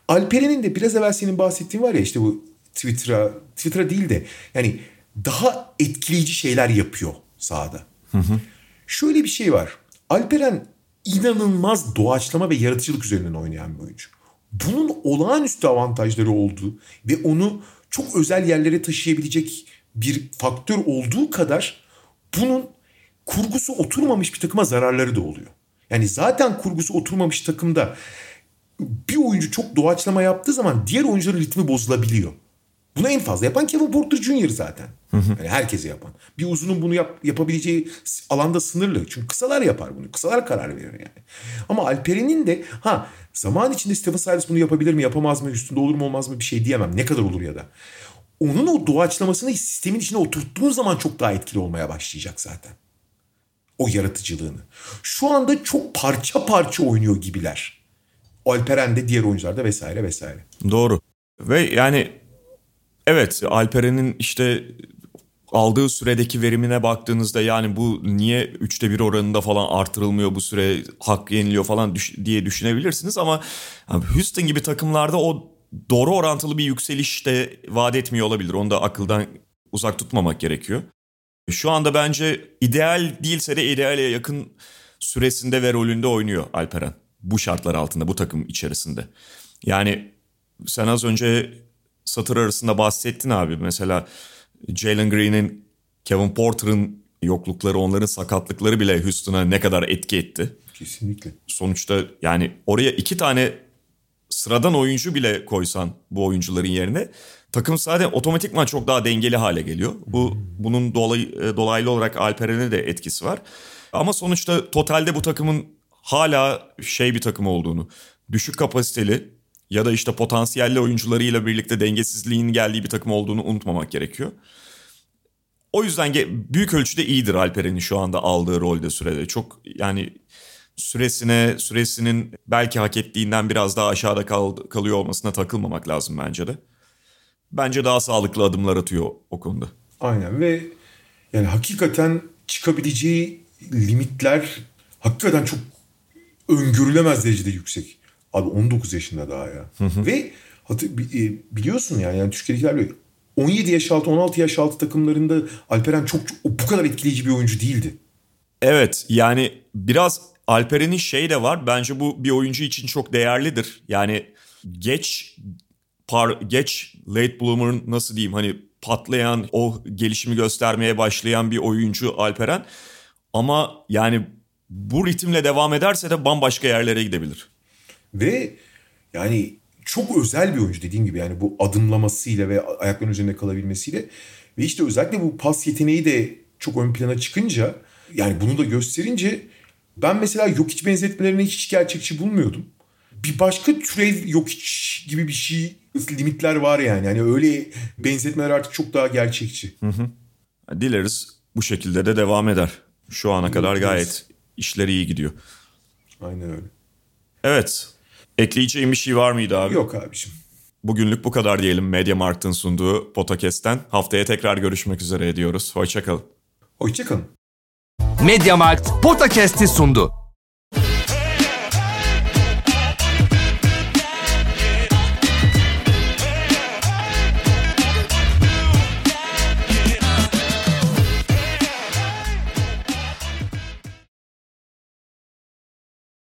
Alperen'in de biraz evvel senin bahsettiğin var ya, işte bu Twitter'a değil de yani daha etkileyici şeyler yapıyor sahada. Hı hı. Şöyle bir şey var. Alperen inanılmaz doğaçlama ve yaratıcılık üzerinden oynayan bir oyuncu. Bunun olağanüstü avantajları olduğu ve onu çok özel yerlere taşıyabilecek bir faktör olduğu kadar bunun kurgusu oturmamış bir takıma zararları da oluyor. Yani zaten kurgusu oturmamış takımda bir oyuncu çok doğaçlama yaptığı zaman diğer oyuncuların ritmi bozulabiliyor. Bunu en fazla yapan Kevin Porter Jr. zaten. Yani herkese yapan. Bir uzunun bunu yapabileceği alanda sınırlı. Çünkü kısalar yapar bunu. Kısalar karar verir yani. Ama Alperen'in de zaman içinde Stephen Silas bunu yapabilir mi, yapamaz mı, üstünde olur mu, olmaz mı bir şey diyemem. Ne kadar olur ya da. Onun o doğaçlamasını sistemin içine oturttuğun zaman çok daha etkili olmaya başlayacak zaten. O yaratıcılığını. Şu anda çok parça parça oynuyor gibiler. Alperen'de, diğer oyuncularda vesaire vesaire. Doğru. Ve yani evet, Alperen'in işte aldığı süredeki verimine baktığınızda yani bu niye 3'te 1 oranında falan artırılmıyor bu süre, hak yeniliyor falan diye düşünebilirsiniz ama Houston gibi takımlarda o doğru orantılı bir yükseliş de vaat etmiyor olabilir. Onu da akıldan uzak tutmamak gerekiyor. Şu anda bence ideal değilse de ideale yakın süresinde ve rolünde oynuyor Alperen. Bu şartlar altında, bu takım içerisinde. Yani sen az önce satır arasında bahsettin abi. Mesela Jalen Green'in, Kevin Porter'ın yoklukları, onların sakatlıkları bile Houston'a ne kadar etki etti. Kesinlikle. Sonuçta yani oraya 2 tane sıradan oyuncu bile koysan bu oyuncuların yerine takım zaten otomatikman çok daha dengeli hale geliyor. Bunun dolaylı olarak Alperen'e de etkisi var. Ama sonuçta totalde bu takımın hala bir takım olduğunu, düşük kapasiteli ya da işte potansiyelli oyuncularıyla birlikte dengesizliğin geldiği bir takım olduğunu unutmamak gerekiyor. O yüzden büyük ölçüde iyidir Alperen'in şu anda aldığı rolde, sürede. Çok yani süresinin belki hak ettiğinden biraz daha aşağıda kalıyor olmasına takılmamak lazım bence de. Bence daha sağlıklı adımlar atıyor o konuda. Aynen ve yani hakikaten çıkabileceği limitler hakikaten çok öngörülemez derecede yüksek. Abi 19 yaşında daha ya. Ve biliyorsun yani Türkiye'dekiler böyle 17 yaş altı, 16 yaş altı takımlarında Alperen çok bu kadar etkileyici bir oyuncu değildi. Evet yani biraz Alperen'in de var. Bence bu bir oyuncu için çok değerlidir. Yani geç late bloomer'ın nasıl diyeyim, hani patlayan, o gelişimi göstermeye başlayan bir oyuncu Alperen. Ama yani bu ritimle devam ederse de bambaşka yerlere gidebilir. Ve yani çok özel bir oyuncu dediğim gibi, yani bu adımlamasıyla ve ayaklarının üzerinde kalabilmesiyle ve işte özellikle bu pas yeteneği de çok ön plana çıkınca, yani bunu da gösterince ben mesela Jokic benzetmelerini hiç gerçekçi bulmuyordum. Bir başka türev Jokic gibi bir şey, limitler var yani. Yani öyle benzetmeler artık çok daha gerçekçi. Dileriz bu şekilde de devam eder. Şu ana kadar gayet işleri iyi gidiyor. Aynen öyle. Evet. Ekleyeceğim bir şey var mıydı abi? Yok abicim. Bugünlük bu kadar diyelim MediaMarkt'ın sunduğu podcast'ten. Haftaya tekrar görüşmek üzere diyoruz. Hoşçakalın. Hoşçakalın. MediaMarkt podcast'i sundu.